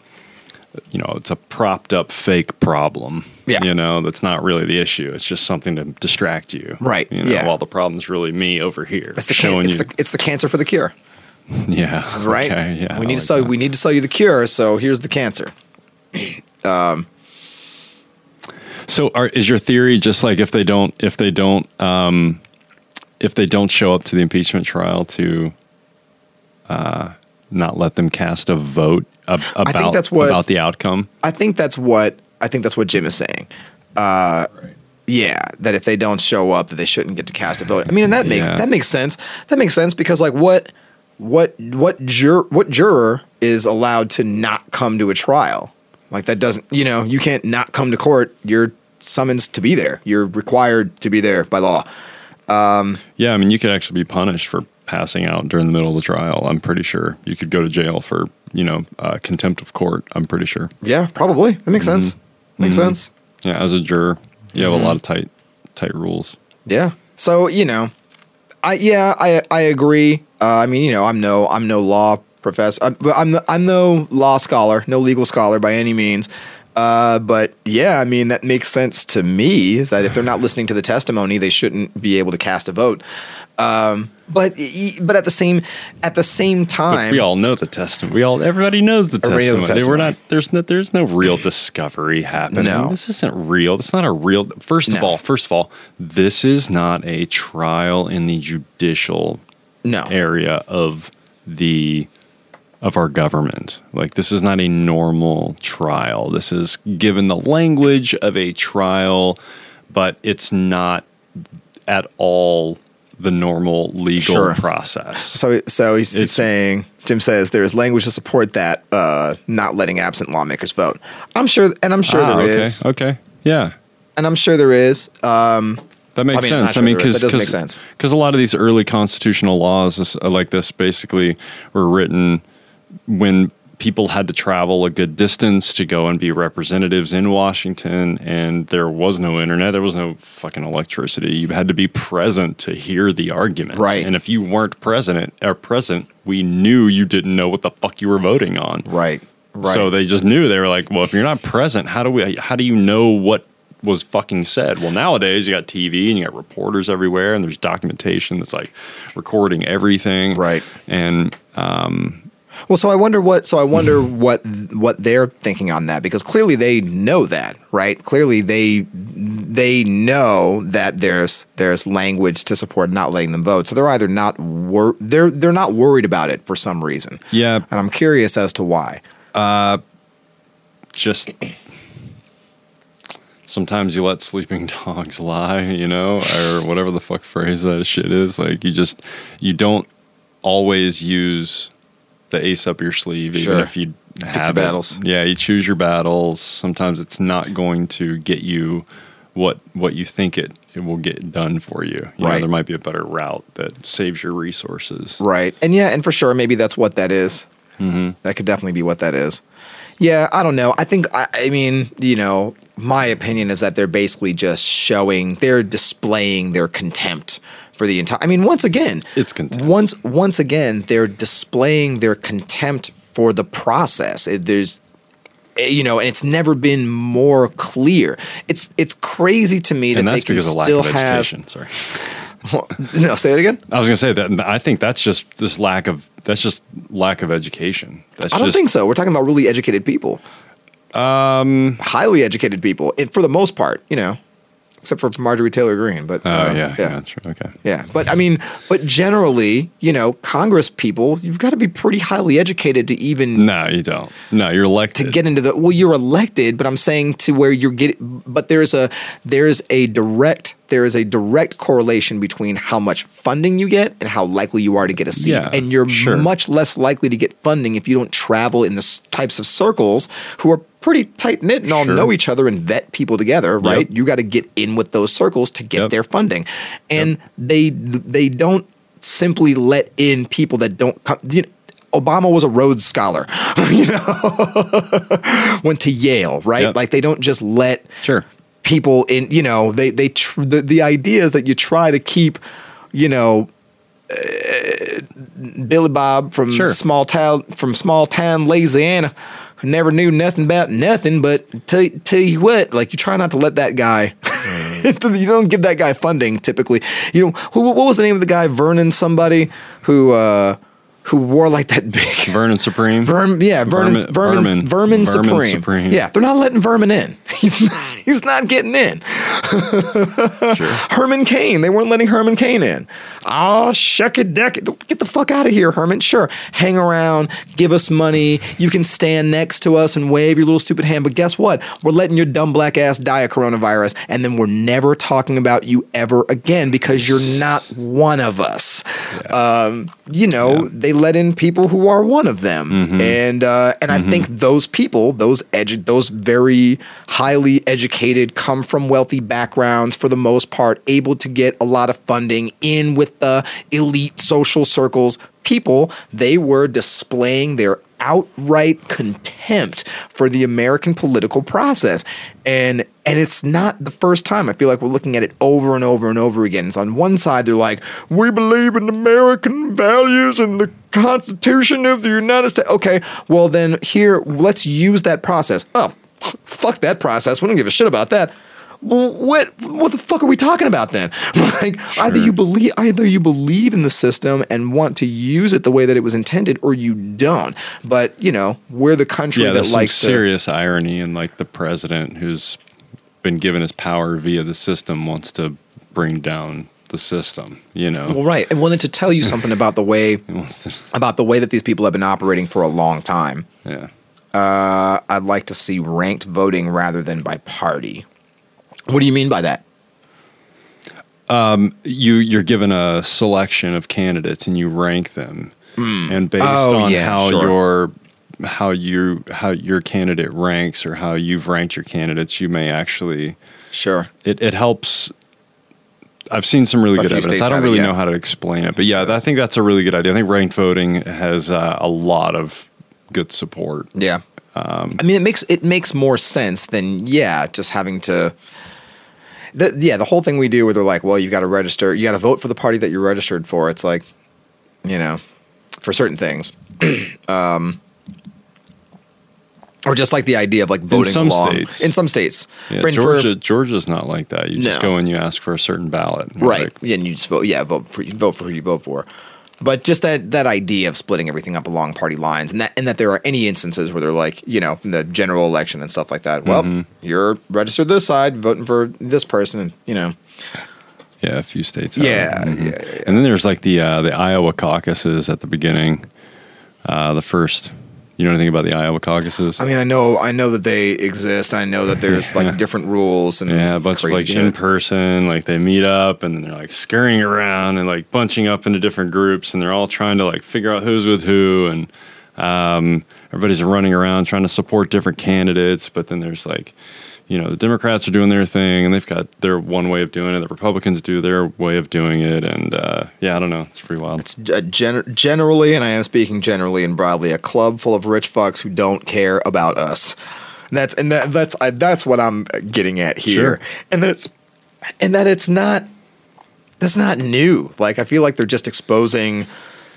you know, it's a propped up fake problem, yeah. you know, that's not really the issue. It's just something to distract you. Right. You know, yeah. while the problem's really me over here. It's the, showing can, it's you. The, it's the cancer for the cure. Yeah. Right. Okay, yeah, we need like to sell, that. we need to sell you the cure. So here's the cancer. Um, so are, is your theory just like if they don't, if they don't, um, if they don't show up to the impeachment trial to, uh, not let them cast a vote ab- about what, about the outcome. I think that's what I think that's what Jim is saying. Uh, right. Yeah, that if they don't show up, that they shouldn't get to cast a vote. I mean, and that makes yeah. that makes sense. That makes sense because like what what what jur- what juror is allowed to not come to a trial? Like that doesn't you know you can't not come to court. You're summoned to be there. You're required to be there by law. Um, yeah, I mean you could actually be punished for. Passing out during the middle of the trial. I'm pretty sure you could go to jail for, you know, uh, contempt of court. I'm pretty sure. Yeah, probably. That makes mm-hmm. sense. Makes mm-hmm. sense. Yeah. As a juror, you mm-hmm. have a lot of tight, tight rules. Yeah. So, you know, I, yeah, I, I agree. Uh, I mean, you know, I'm no, I'm no law professor, I'm, I'm, no, I'm no law scholar, no legal scholar by any means. Uh, but yeah, I mean, that makes sense to me is that if they're not listening to the testimony, they shouldn't be able to cast a vote. Um, But but at the same at the same time, look, we all know the testimony. We all everybody knows the testimony. testimony. We're not there's no there's no real discovery happening. No. This isn't real. It's not a real. First no. of all, first of all, this is not a trial in the judicial no. area of the of our government. Like this is not a normal trial. This is given the language of a trial, but it's not at all. The normal legal sure. process. So, so he's it's, saying, Jim says there is language to support that, uh, not letting absent lawmakers vote. I'm sure, and I'm sure ah, there okay, is. Okay, yeah, and I'm sure there is. Um, that makes I mean, sense. Sure I mean, because because a lot of these early constitutional laws like this basically were written when people had to travel a good distance to go and be representatives in Washington, and there was no internet. There was no fucking electricity. You had to be present to hear the arguments. Right. And if you weren't present, or present, we knew you didn't know what the fuck you were voting on. Right. Right. So they just knew. They were like, well, if you're not present, how do we? How do you know what was fucking said? Well, nowadays you got T V and you got reporters everywhere, and there's documentation that's like recording everything. Right. And um. Well, so I wonder what so I wonder what what they're thinking on that, because clearly they know that, right? Clearly they they know that there's there's language to support not letting them vote. So they're either not wor- they're they're not worried about it for some reason. Yeah. And I'm curious as to why. Uh, just sometimes you let sleeping dogs lie, you know, or whatever the fuck phrase that shit is. Like you just you don't always use the ace up your sleeve, even sure. if you have it. Battles. Yeah, you choose your battles. Sometimes it's not going to get you what what you think it, it will get done for you. You right. know, there might be a better route that saves your resources. Right. And yeah, and for sure, maybe that's what that is. Mm-hmm. That could definitely be what that is. Yeah, I don't know. I think, I, I mean, you know, my opinion is that they're basically just showing, they're displaying their contempt for the entire, I mean, once again, it's contempt. Once, once again, they're displaying their contempt for the process. It, there's, you know, and it's never been more clear. It's, it's crazy to me that they can still have. Sorry. No, say it again. I was going to say that. I think that's just this lack of, that's just lack of education. That's I don't just, think so. We're talking about really educated people. Um, highly educated people, it, for the most part, you know, except for Marjorie Taylor Greene. But oh uh, uh, yeah, yeah, yeah, that's true. Okay, yeah. But I mean, but generally, you know, Congress people, you've got to be pretty highly educated to even. No, you don't. No, you're elected to get into the. Well, you're elected, but I'm saying to where you're get. But there's a there's a direct there is a direct correlation between how much funding you get and how likely you are to get a seat. Yeah, and you're sure. much less likely to get funding if you don't travel in the types of circles who are pretty tight knit and all sure. know each other and vet people together, right? Yep. You got to get in with those circles to get yep. their funding, and yep. they they don't simply let in people that don't come. You know, Obama was a Rhodes Scholar, you know, went to Yale, right? Yep. Like they don't just let sure. people in. You know, they they tr- the, the idea is that you try to keep, you know. Uh, Billy Bob from sure. small town from small town Louisiana, who never knew nothing about nothing, but tell, tell you what, like you try not to let that guy mm. you don't give that guy funding typically. You know, who, what was the name of the guy, Vernon somebody, who uh, who wore like that big Vernon Supreme Verm, yeah Vernon Vermin, Vermin, Vermin, Vermin, Vermin Supreme. Supreme yeah they're not letting Vermin in. He's not he's not getting in. Sure. Herman Cain, they weren't letting Herman Cain in. Oh, shucky ducky. Get the fuck out of here, Herman. Sure, hang around, give us money. You can stand next to us and wave your little stupid hand, but guess what? We're letting your dumb black ass die of coronavirus, and then we're never talking about you ever again because you're not one of us. Yeah. Um, you know, yeah. They let in people who are one of them, mm-hmm. and uh, and mm-hmm. I think those people, those edu- those very highly educated, come from wealthy backgrounds for the most part, able to get a lot of funding in with the elite social circles people, they were displaying their outright contempt for the American political process. And and it's not the first time. I feel like we're looking at it over and over and over again. It's on one side, they're like, we believe in American values and the Constitution of the United States. Okay, well then here, let's use that process. Oh, fuck that process. We don't give a shit about that. Well, what what the fuck are we talking about then? Like sure. either you believe either you believe in the system and want to use it the way that it was intended, or you don't. But you know, we're the country yeah, that likes some serious to, irony, and like the president who's been given his power via the system wants to bring down the system, you know. Well, right. I wanted to tell you something about the way to, about the way that these people have been operating for a long time. Yeah, uh, I'd like to see ranked voting rather than by party. What do you mean by that? Um, you, you're given a selection of candidates and you rank them, mm. and based oh, on yeah, how sure. your how you how your candidate ranks or how you've ranked your candidates, you may actually sure it it helps. I've seen some really a good evidence. I don't really it, yeah. know how to explain it, but yeah, I think that's a really good idea. I think ranked voting has uh, a lot of good support. Yeah, um, I mean it makes it makes more sense than yeah just having to. The, yeah, the whole thing we do where they're like, well, you got to register, you got to vote for the party that you're registered for. It's like, you know, for certain things. um, or just like the idea of like voting in some along. States. In some states. Yeah, for, Georgia, for, Georgia's not like that. You no. just go and you ask for a certain ballot. Right. Like, yeah, and you just vote. Yeah, vote for, vote for who you vote for. But just that that idea of splitting everything up along party lines, and that and that there are any instances where they're like, you know, in the general election and stuff like that. Well, mm-hmm. you're registered this side, voting for this person, and you know. Yeah, a few states. Yeah, mm-hmm. yeah, yeah. And then there's like the uh, the Iowa caucuses at the beginning, uh, the first. You know anything about the Iowa caucuses? I mean, I know, I know that they exist. I know that there's yeah. like different rules and yeah, a bunch of like shit. In person, like they meet up and then they're like scurrying around and like bunching up into different groups, and they're all trying to like figure out who's with who. And Um, everybody's running around trying to support different candidates, but then there's like, you know, the Democrats are doing their thing and they've got their one way of doing it. The Republicans do their way of doing it. And, uh, yeah, I don't know. It's pretty wild. It's gen- generally, and I am speaking generally and broadly, a club full of rich fucks who don't care about us. And that's, and that, that's, uh, that's what I'm getting at here. Sure. And that it's, and that it's not, that's not new. Like, I feel like they're just exposing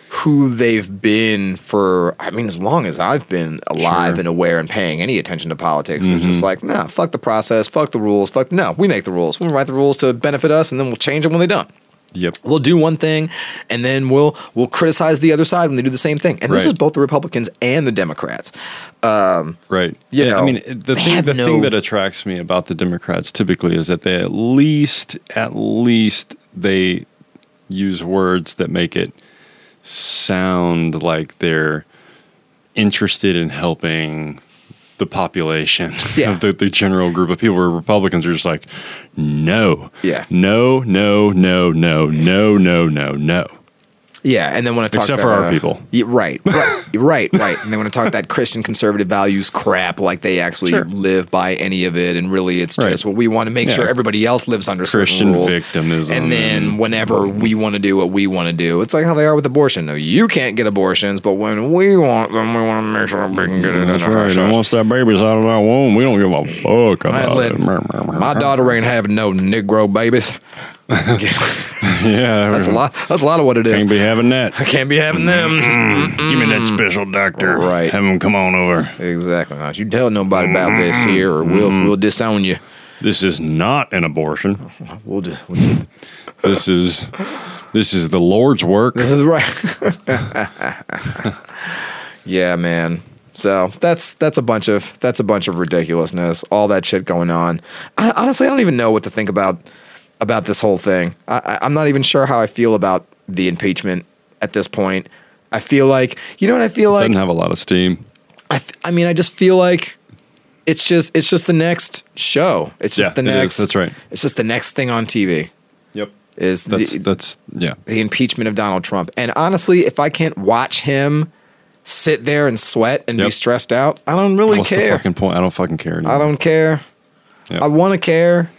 who they've been for, I mean, as long as I've been alive sure. and aware and paying any attention to politics. Mm-hmm. It's just like, nah, fuck the process, fuck the rules, fuck, no, we make the rules. We'll write the rules to benefit us, and then we'll change them when they don't. Yep. We'll do one thing, and then we'll we'll criticize the other side when they do the same thing. And right. this is both the Republicans and the Democrats. Um, right. You know, I mean, the thing the no... thing that attracts me about the Democrats typically is that they at least, at least they use words that make it sound like they're interested in helping the population, yeah. the, the general group of people, where Republicans are just like, no, yeah, no, no, no, no, no, no, no, no. Yeah, and then when I talk except about, for our uh, people, yeah, right, right, right, right, and they want to talk that Christian conservative values crap, like they actually sure. live by any of it, and really it's just right. what we want to make yeah. sure everybody else lives under Christian rules. Victimism, and then whenever we want to do what we want to do, it's like how they are with abortion. No, you can't get abortions, but when we want them, we want to make sure we can get it. That's right. And once that baby's out of our womb, we don't give a fuck about it. My daughter ain't having no Negro babies. Yeah, that's a lot. That's a lot of what it is. Can't be having that. I can't be having them. Mm-hmm. Give me that special doctor. Right. Have them come on over. Exactly. Not you tell nobody mm-hmm. about this here, or we'll mm-hmm. we'll disown you. This is not an abortion. We'll just. We'll just. This is this is the Lord's work. This is right. Yeah, man. So that's that's a bunch of that's a bunch of ridiculousness. All that shit going on. I, honestly, I don't even know what to think about. About this whole thing. I, I'm not even sure how I feel about the impeachment at this point. I feel like, you know what I feel like? It doesn't have a lot of steam. I, f- I mean, I just feel like it's just it's just the next show. It's just yeah, the next. That's right. It's just the next thing on T V. Yep. Is that's the, that's yeah the impeachment of Donald Trump. And honestly, if I can't watch him sit there and sweat and yep. be stressed out, I don't really What's care. The fucking point? I don't fucking care anymore. I don't care. Yep. I want to care.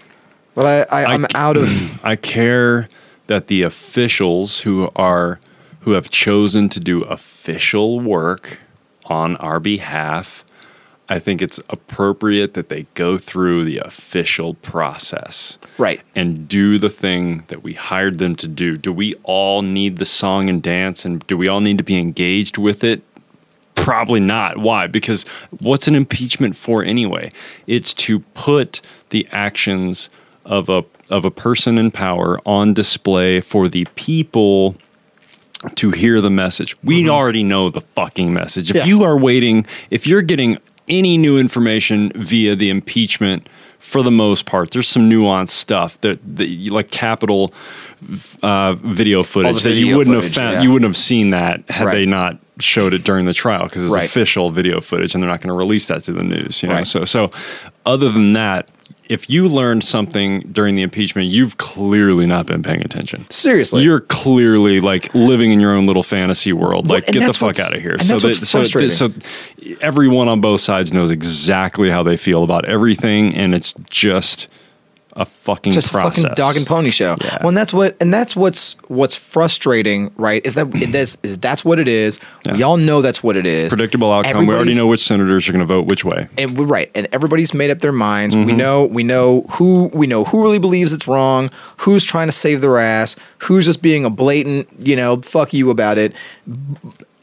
But I, I, I'm I, out of. I care that the officials who are who have chosen to do official work on our behalf. I think it's appropriate that they go through the official process, right, and do the thing that we hired them to do. Do we all need the song and dance, and do we all need to be engaged with it? Probably not. Why? Because what's an impeachment for anyway? It's to put the actions of a of a person in power on display for the people to hear the message. We mm-hmm. already know the fucking message. If yeah. you are waiting, if you're getting any new information via the impeachment, for the most part, there's some nuanced stuff that, that like capital uh, video footage video that you wouldn't footage, have found, yeah. you wouldn't have seen that had right. they not showed it during the trial because it's right. official video footage and they're not going to release that to the news. You know, right. so so other than that. If you learned something during the impeachment, you've clearly not been paying attention. Seriously. You're clearly like living in your own little fantasy world. Like, well, get the fuck out of here. So, that, so, so everyone on both sides knows exactly how they feel about everything. And it's just a fucking just process. Just a fucking dog and pony show. Yeah. Well, and that's what, and that's what's, what's frustrating, right? Is that, is, is that's what it is. Yeah. We all know that's what it is. Predictable outcome. Everybody's, we already know which senators are going to vote which way. And we're right. And everybody's made up their minds. Mm-hmm. We know, we know who, we know who really believes it's wrong, who's trying to save their ass, who's just being a blatant, you know, fuck you about it.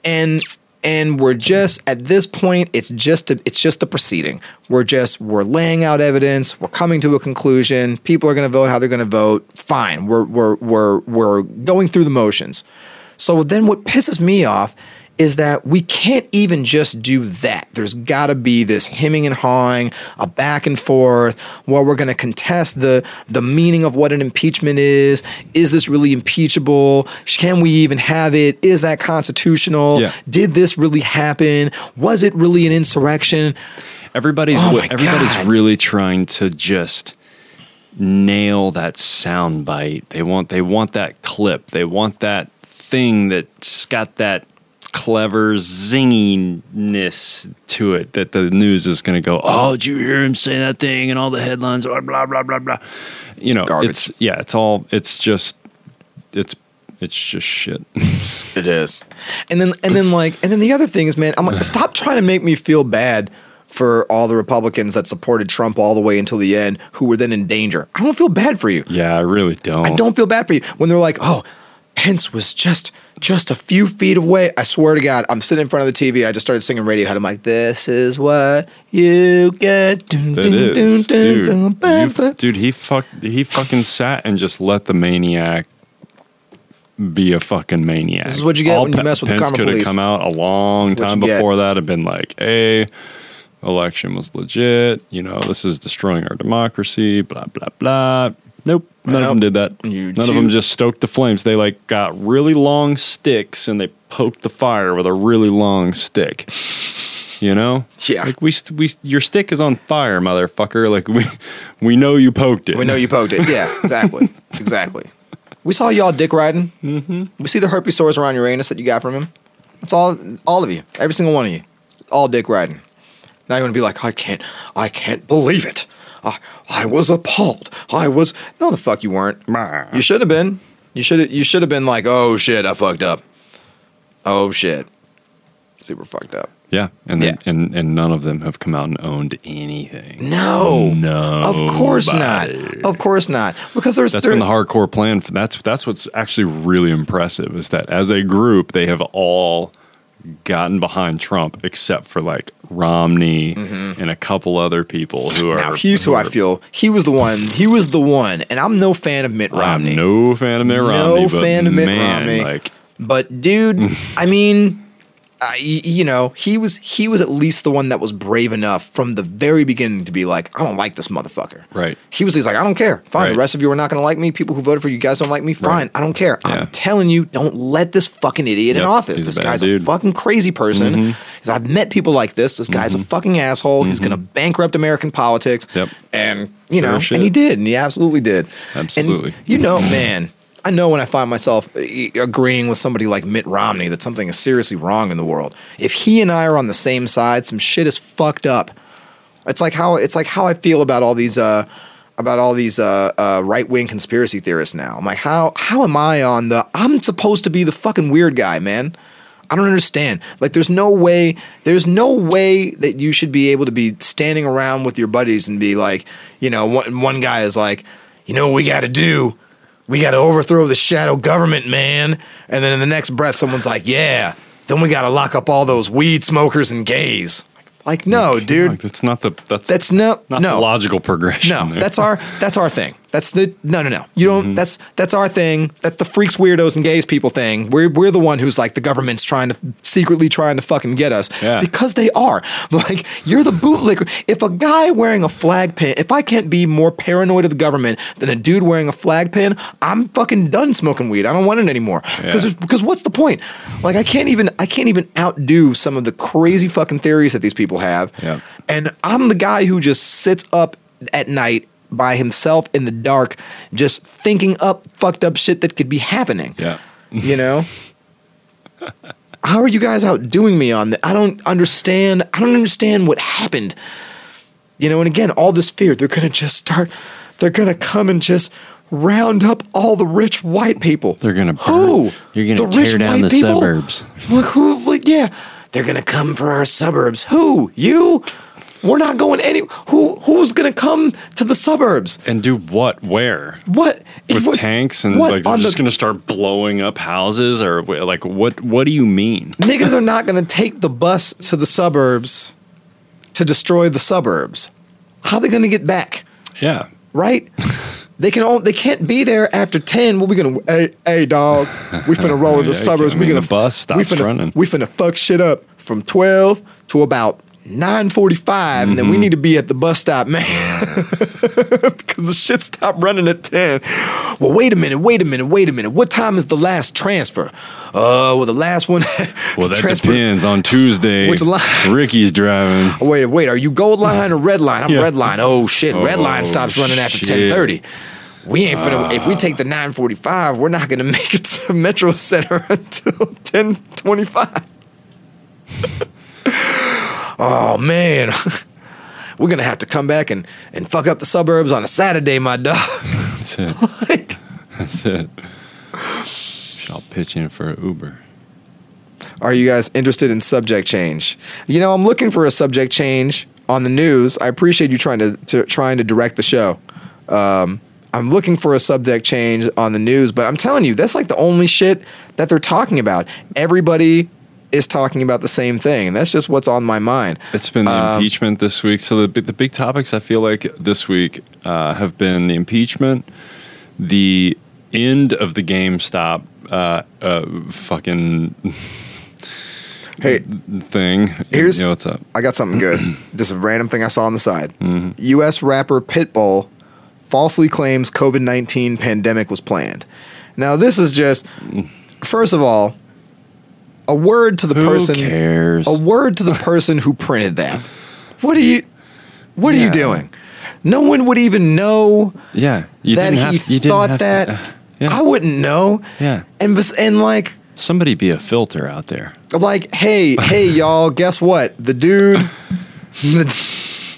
And, And we're just at this point, it's just a, it's just the proceeding. We're just we're laying out evidence. We're coming to a conclusion. People are going to vote how they're going to vote. Fine. We're we're we're we're going through the motions. So then, what pisses me off is that we can't even just do that. There's got to be this hemming and hawing, a back and forth, where we're going to contest the the meaning of what an impeachment is. Is this really impeachable? Can we even have it? Is that constitutional? Yeah. Did this really happen? Was it really an insurrection? Everybody's oh my everybody's God. really trying to just nail that soundbite. They want they want that clip. They want that thing that's got that clever zinginess to it that the news is going to go, oh, did you hear him say that thing? And all the headlines, blah, blah, blah, blah, blah. You know, garbage. It's, yeah, it's all, it's just, it's, it's just shit. It is. And then, and then like, and then the other thing is, man, I'm like, stop trying to make me feel bad for all the Republicans that supported Trump all the way until the end, who were then in danger. I don't feel bad for you. Yeah, I really don't. I don't feel bad for you. When they're like, oh, Pence was just just a few feet away. I swear to God, I'm sitting in front of the T V. I just started singing Radiohead. I'm like, this is what you get. That is, dude. You, dude, he, fuck, he fucking sat and just let the maniac be a fucking maniac. This is what you get all when you mess with Pence the karma police. Pence could have come out a long time before that and been like, hey, election was legit. You know, this is destroying our democracy, blah, blah, blah. Nope. None nope. of them did that. You None too. of them just stoked the flames. They like got really long sticks and they poked the fire with a really long stick. You know? Yeah. Like we, we, your stick is on fire, motherfucker. Like we, we know you poked it. We know you poked it. Yeah, exactly. Exactly. We saw y'all dick riding. Mm-hmm. We see the herpes sores around Uranus that you got from him. It's all, all of you, every single one of you, all dick riding. Now you're gonna be like, I can't, I can't believe it. I, I was appalled. I was no, the fuck you weren't. You should have been. You should you should have been like, oh shit, I fucked up. Oh shit, super fucked up. Yeah, and then, yeah. and and none of them have come out and owned anything. No, no, of course nobody. not. Of course not. Because there's that's there, been the hardcore plan. For, that's that's what's actually really impressive is that as a group they have all gotten behind Trump, except for like Romney mm-hmm. and a couple other people who are. Now he's who, who I feel he was the one. He was the one, and I'm no fan of Mitt Romney. I'm no fan of Mitt Romney. No but fan of Mitt man, Romney. Like, but dude, I mean, I, you know, he was he was at least the one that was brave enough from the very beginning to be like, I don't like this motherfucker. Right. He was he's like, I don't care. Fine. Right. The rest of you are not going to like me. People who voted for you guys don't like me. Fine. Right. I don't care. Yeah. I'm telling you, don't let this fucking idiot yep. in office. This guy's dude. a fucking crazy person. Mm-hmm. I've met people like this. This guy's mm-hmm. a fucking asshole. Mm-hmm. He's going to bankrupt American politics. Yep. And you know, sure and he did, and he absolutely did. Absolutely. And, you know, man. I know when I find myself agreeing with somebody like Mitt Romney that something is seriously wrong in the world. If he and I are on the same side, some shit is fucked up. It's like how it's like how I feel about all these uh, about all these uh, uh, right wing conspiracy theorists now. I'm like, how how am I on the? I'm supposed to be the fucking weird guy, man. I don't understand. Like, there's no way, there's no way that you should be able to be standing around with your buddies and be like, you know, one one guy is like, you know, what we got to do. We got to overthrow the shadow government, man. And then in the next breath, someone's like, yeah, then we got to lock up all those weed smokers and gays. Like, no, okay, dude. Like, that's not the that's, that's no, not no. the logical progression. No, there. that's our that's our thing. That's the no no no. You don't mm-hmm. that's that's our thing. That's the freaks, weirdos, and gays people thing. We're we're the one who's like the government's trying to secretly trying to fucking get us. Yeah. Because they are. Like you're the bootlicker. If a guy wearing a flag pin, if I can't be more paranoid of the government than a dude wearing a flag pin, I'm fucking done smoking weed. I don't want it anymore. Because yeah. because what's the point? Like I can't even I can't even outdo some of the crazy fucking theories that these people have. Yeah. And I'm the guy who just sits up at night by himself in the dark just thinking up fucked up shit that could be happening. Yeah. You know? How are you guys outdoing me on that? I don't understand. I don't understand what happened. You know, and again, all this fear, they're going to just start, they're going to come and just round up all the rich white people. They're going to burn. Who? You're going to tear down the people? suburbs. Like, who? Like, yeah. They're going to come for our suburbs. Who? You? We're not going any... Who? Who's going to come to the suburbs? And do what? Where? What? With what, tanks and what, like they're just the, going to start blowing up houses or like what, what do you mean? Niggas are not going to take the bus to the suburbs to destroy the suburbs. How are they going to get back? Yeah. Right? They can all, they can't be there after ten. What we gonna? Hey, hey, dog. We finna roll to the yeah, suburbs. I mean, we gonna the bus stops we finna, running. We finna fuck shit up from twelve to about nine forty-five, mm-hmm. and then we need to be at the bus stop, man, because the shit stopped running at ten. Well, wait a minute. Wait a minute. Wait a minute. What time is the last transfer? Uh, well, the last one. well, that transfer. depends on Tuesday. Which line? Ricky's driving. Oh, wait, wait. Are you gold line or red line? I'm yeah. red line. Oh shit, oh, red line stops running after ten thirty. We ain't finna. Uh, if we take the nine forty-five, we're not gonna make it to Metro Center until ten twenty-five. Oh, man. We're going to have to come back and, and fuck up the suburbs on a Saturday, my dog. That's it. Like, that's it. I'll pitch in for an Uber. Are you guys interested in subject change? You know, I'm looking for a subject change on the news. I appreciate you trying to, to trying to direct the show. Um, I'm looking for a subject change on the news, but I'm telling you, that's like the only shit that they're talking about. Everybody is talking about the same thing. That's just what's on my mind. It's been the um, impeachment this week. So the, the big topics I feel like this week uh, have been the impeachment, the end of the GameStop uh, uh, fucking... Hey, thing. Here's, you know, what's up? I got something good. Just a random thing I saw on the side. Mm-hmm. U S rapper Pitbull falsely claims COVID nineteen pandemic was planned. Now, this is just, first of all, a word to the who person. Who cares? A word to the person who printed that. What are you? What yeah. are you doing? No one would even know. Yeah, you that didn't he have, you thought didn't have that. To, uh, yeah. I wouldn't know. Yeah, and and like. Somebody be a filter out there. Like, hey, hey, y'all, guess what? The dude, the,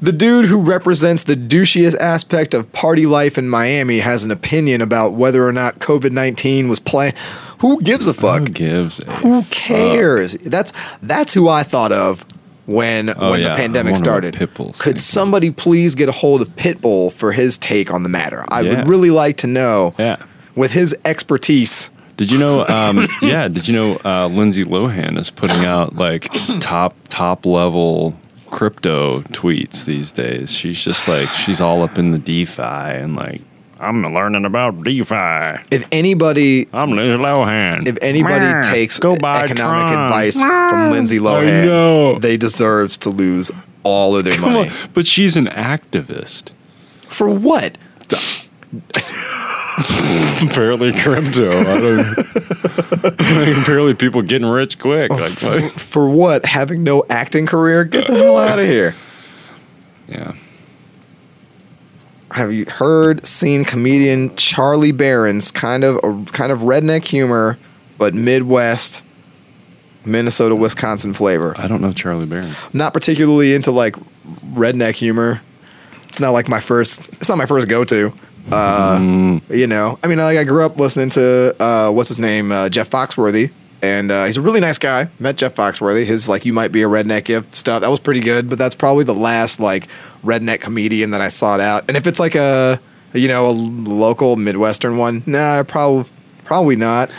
the dude who represents the douchiest aspect of party life in Miami has an opinion about whether or not COVID nineteen was planned. Who gives a fuck? Who gives a Who cares? Fuck. That's that's who I thought of when oh, when yeah. the pandemic started. Could somebody please get a hold of Pitbull for his take on the matter? I yeah. would really like to know, yeah. with his expertise. Did you know? Um, yeah. Did you know uh, Lindsay Lohan is putting out like top top level crypto tweets these days? She's just like she's all up in the DeFi and like I'm learning about DeFi. If anybody, I'm Lindsay Lohan. If anybody Meh. takes Go buy economic Tron. advice Meh. from Lindsay Lohan, oh, no. they deserves to lose all of their Come money. On. But she's an activist. For what? Apparently crypto. I don't, like, apparently people getting rich quick. Like, for, like, for what? Having no acting career? Get the hell out of here. Yeah. Have you heard, seen comedian Charlie Barron's kind of a kind of redneck humor, but Midwest, Minnesota, Wisconsin flavor? I don't know Charlie Barron's. Not particularly into like redneck humor. It's not like my first. It's not my first go-to. Uh, mm. You know, I mean, like I grew up listening to uh, what's his name, uh, Jeff Foxworthy, and uh, he's a really nice guy. Met Jeff Foxworthy. His like, you might be a redneck if stuff that was pretty good, but that's probably the last like redneck comedian that I sought out. And if it's like a you know a local Midwestern one, nah, probably probably not.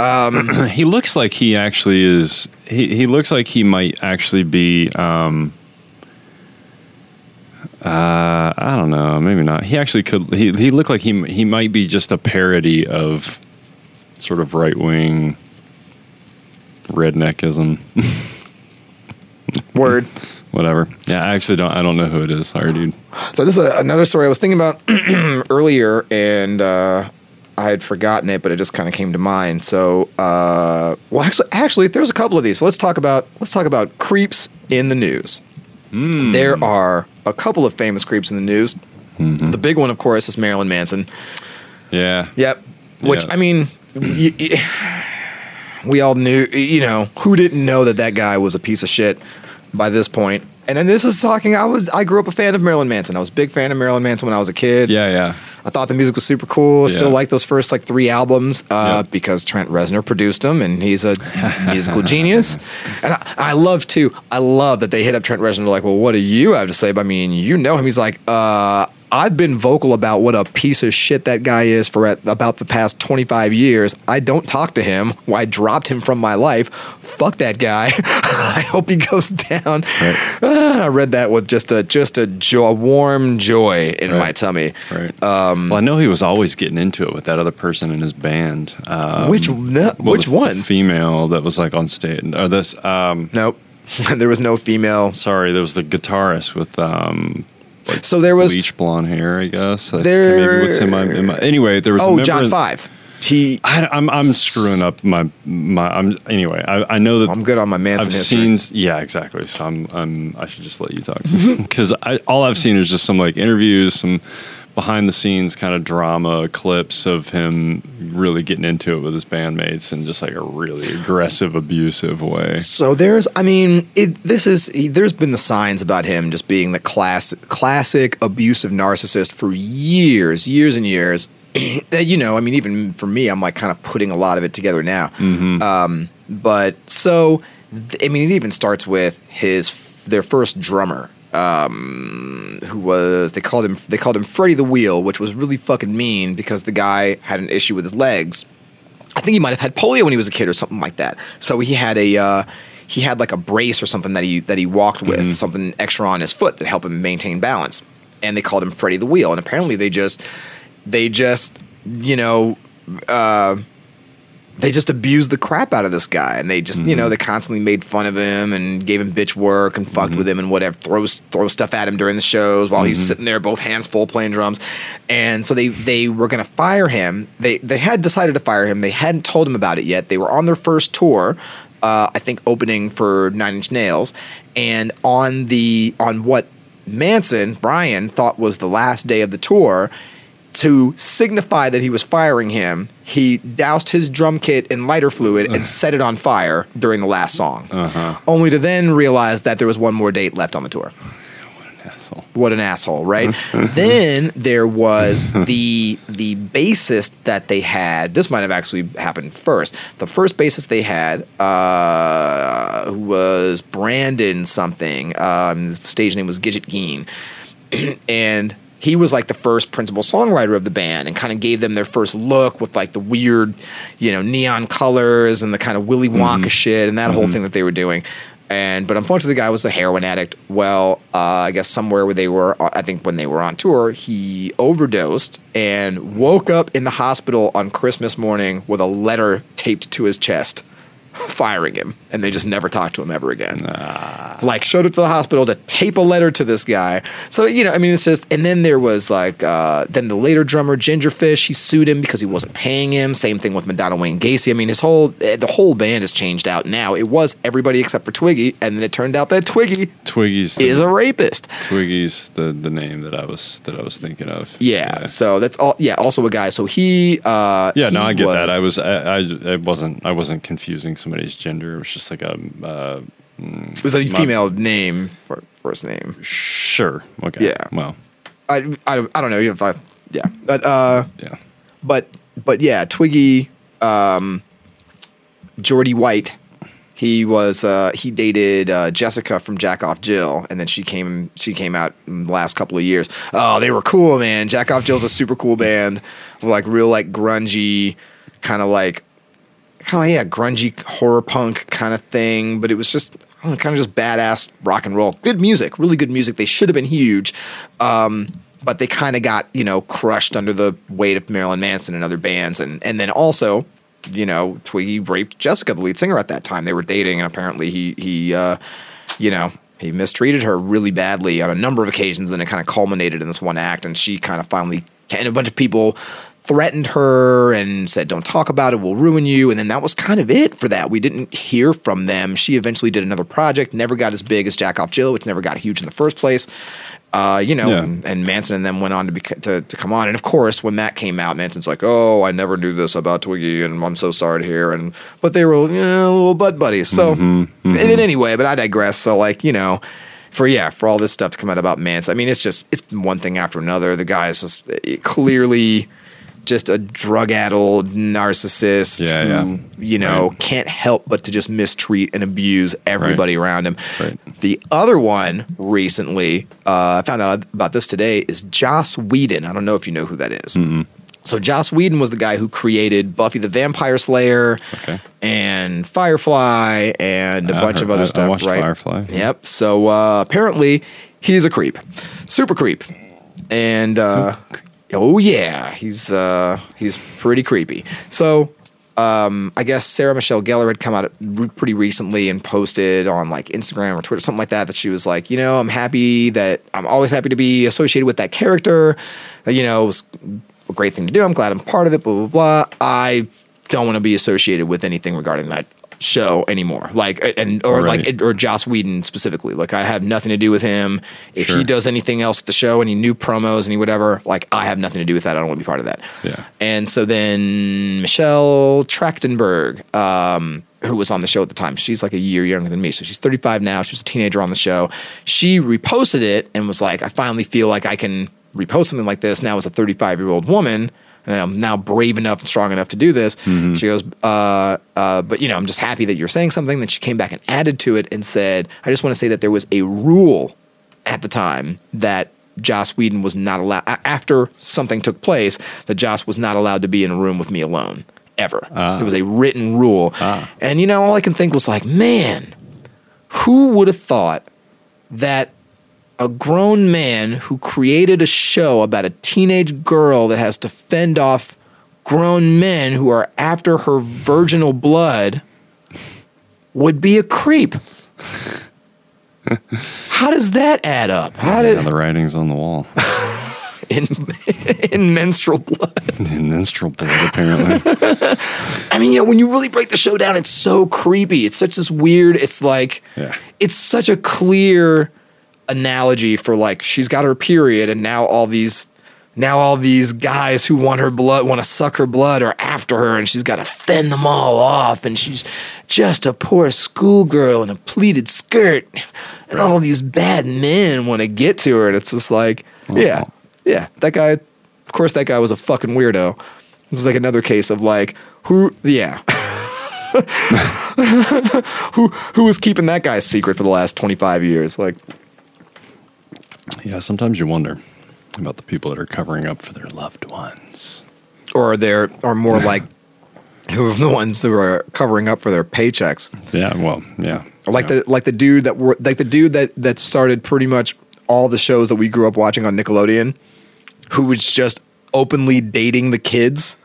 Um, he looks like he actually is. He he looks like he might actually be. Um, Uh, I don't know. Maybe not. He actually could. He he looked like he he might be just a parody of sort of right wing redneckism. Word. Whatever. Yeah, I actually don't. I don't know who it is. Sorry, dude. So this is a, another story I was thinking about earlier, and uh, I had forgotten it, but it just kind of came to mind. So, uh, well, actually, actually, there's a couple of these. So let's talk about let's talk about creeps in the news. Mm. There are a couple of famous creeps in the news. Mm-hmm. The big one, of course, is Marilyn Manson. Yeah. Yep. Which, yeah. I mean, y- y- we all knew, you know, who didn't know that that guy was a piece of shit by this point? And then this is talking, I was, I grew up a fan of Marilyn Manson. I was a big fan of Marilyn Manson when I was a kid. Yeah, yeah. I thought the music was super cool. I yeah. still like those first, like, three albums uh, yep. because Trent Reznor produced them, and he's a musical genius. And I, I love, too, I love that they hit up Trent Reznor, like, well, what do you have to say? But, I mean, you know him. He's like, uh, I've been vocal about what a piece of shit that guy is for at, about the past twenty-five years. I don't talk to him. I dropped him from my life. Fuck that guy. I hope he goes down. Right. Uh, I read that with just a just a, jo- a warm joy in right. my tummy. Right. Um, well, I know he was always getting into it with that other person in his band. Um, which no, well, which the, one? The female that was like on stage. Or this? Um, nope. There was no female. Sorry, there was the guitarist with. Um, Like so there was bleach blonde hair, I guess. That's there, maybe what's in my, in my anyway. There was oh a John in, Five. He, I, I'm I'm s- screwing up my my. I'm anyway. I, I know that I'm good on my Manson I've history. Seen, yeah, exactly. So I'm I'm I should just let you talk because all I've seen is just some like interviews, some behind the scenes kind of drama clips of him really getting into it with his bandmates in just like a really aggressive, abusive way. So there's, I mean, it, this is, there's been the signs about him just being the class, classic abusive narcissist for years, years and years. You know, I mean, even for me, I'm like kind of putting a lot of it together now. Mm-hmm. Um, but so, I mean, it even starts with his, their first drummer. Um, who was, they called him, they called him Freddie the Wheel, which was really fucking mean because the guy had an issue with his legs. I think he might've had polio when he was a kid or something like that. So he had a, uh, he had like a brace or something that he, that he walked with, mm-hmm. something extra on his foot that helped him maintain balance. And they called him Freddie the Wheel. And apparently they just, they just, you know, uh, they just abused the crap out of this guy, and they just, mm-hmm. you know, they constantly made fun of him and gave him bitch work and fucked mm-hmm. with him and whatever, throws throw stuff at him during the shows while mm-hmm. he's sitting there, both hands full, playing drums. And so they, they were going to fire him. They they had decided to fire him. They hadn't told him about it yet. They were on their first tour, uh, I think, opening for Nine Inch Nails, and on the on what Manson, Brian, thought was the last day of the tour. To signify that he was firing him, he doused his drum kit in lighter fluid and set it on fire during the last song, uh-huh. only to then realize that there was one more date left on the tour. What an asshole. What an asshole, right? Then there was the the bassist that they had. This might have actually happened first. The first bassist they had uh, was Brandon something. Um, his stage name was Gidget Gein. And he was like the first principal songwriter of the band and kind of gave them their first look with like the weird, you know, neon colors and the kind of Willy Wonka mm-hmm. shit and that mm-hmm. whole thing that they were doing. And but unfortunately, the guy was a heroin addict. Well, uh, I guess somewhere where they were, I think when they were on tour, he overdosed and woke up in the hospital on Christmas morning with a letter taped to his chest. Firing him, and they just never talked to him ever again. Nah. Like, showed up to the hospital to tape a letter to this guy. So, you know, I mean, it's just, and then there was like, uh, then the later drummer, Gingerfish, he sued him because he wasn't paying him. Same thing with Madonna, Wayne Gacy. I mean, his whole, the whole band has changed out now. It was everybody except for Twiggy, and then it turned out that Twiggy Twiggy's is the, a rapist. Twiggy's the, the name that I was, that I was thinking of. Yeah, yeah. So that's all, yeah, also a guy. So he, uh, yeah, he no, I get was, that. I was, I, I, I wasn't, I wasn't confusing somebody's gender. It was just like a uh, it was a my, female name for first name. Sure. Okay. Yeah. Well, I, I, I don't know if I yeah but uh yeah but but yeah Twiggy um Jordy White, he was uh he dated uh Jessica from Jack Off Jill, and then she came she came out in the last couple of years. Oh, they were cool, man. Jack Off Jill's a super cool band, like real like grungy kind of like kind of, yeah, grungy horror punk kind of thing, but it was just, I don't know, kind of just badass rock and roll. Good music, really good music. They should have been huge, um, but they kind of got, you know, crushed under the weight of Marilyn Manson and other bands. And, and then also, you know, Twiggy raped Jessica, the lead singer at that time. They were dating, and apparently he, he uh, you know, he mistreated her really badly on a number of occasions, and it kind of culminated in this one act, and she kind of finally, and a bunch of people threatened her and said, don't talk about it, we'll ruin you. And then that was kind of it for that. We didn't hear from them. She eventually did another project, never got as big as Jack Off Jill, which never got huge in the first place. Uh, you know, yeah. and, and Manson and them went on to, be, to to come on. And of course, when that came out, Manson's like, oh, I never knew this about Twiggy, and I'm so sorry to hear. And but they were, you know, little butt buddies. So mm-hmm, mm-hmm. and anyway, but I digress. So like, you know, For yeah, for all this stuff to come out about Manson, I mean, it's just, it's one thing after another. The guy is just clearly just a drug-addled narcissist yeah, yeah. who, you know, right. can't help but to just mistreat and abuse everybody right. around him. Right. The other one recently, uh, I found out about this today, is Joss Whedon. I don't know if you know who that is. Mm-hmm. So Joss Whedon was the guy who created Buffy the Vampire Slayer okay. and Firefly and a I bunch heard, of other I, stuff. I watched right? Firefly. Yep. So uh, apparently he's a creep, super creep, and uh, super. oh yeah, he's uh, he's pretty creepy. So um, I guess Sarah Michelle Gellar had come out pretty recently and posted on like Instagram or Twitter, something like that, that she was like, you know, I'm happy that I'm always happy to be associated with that character. You know. It was, great thing to do. I'm glad I'm part of it, blah, blah, blah. I don't want to be associated with anything regarding that show anymore. Like, and or right. like, or Joss Whedon specifically. Like, I have nothing to do with him. If sure. he does anything else with the show, any new promos, any whatever, like, I have nothing to do with that. I don't want to be part of that. Yeah. And so then Michelle Trachtenberg, um, who was on the show at the time, she's like a year younger than me. So she's thirty-five now. She was a teenager on the show. She reposted it and was like, I finally feel like I can repost something like this now as a thirty-five-year-old woman. And I'm now brave enough and strong enough to do this. Mm-hmm. She goes, uh, uh, but, you know, I'm just happy that you're saying something. Then she came back and added to it and said, I just want to say that there was a rule at the time that Joss Whedon was not allowed, after something took place, that Joss was not allowed to be in a room with me alone, ever. Uh, there was a written rule. Uh, and, you know, all I can think was like, man, who would have thought that a grown man who created a show about a teenage girl that has to fend off grown men who are after her virginal blood would be a creep. How does that add up? How yeah, did the writing's on the wall? in in menstrual blood. In menstrual blood, apparently. I mean, you know, when you really break the show down, it's so creepy. It's such this weird. It's like yeah. it's such a clear analogy for like she's got her period and now all these now all these guys who want her blood want to suck her blood are after her and she's got to fend them all off and she's just a poor schoolgirl in a pleated skirt and right. all these bad men want to get to her and it's just like oh. yeah yeah that guy of course that guy was a fucking weirdo. It's like another case of like who yeah who who was keeping that guy's secret for the last twenty-five years. Like, yeah, sometimes you wonder about the people that are covering up for their loved ones. Or they're are more like who are the ones who are covering up for their paychecks. Yeah, well, yeah. Like yeah. the like the dude that were like the dude that, that started pretty much all the shows that we grew up watching on Nickelodeon, who was just openly dating the kids.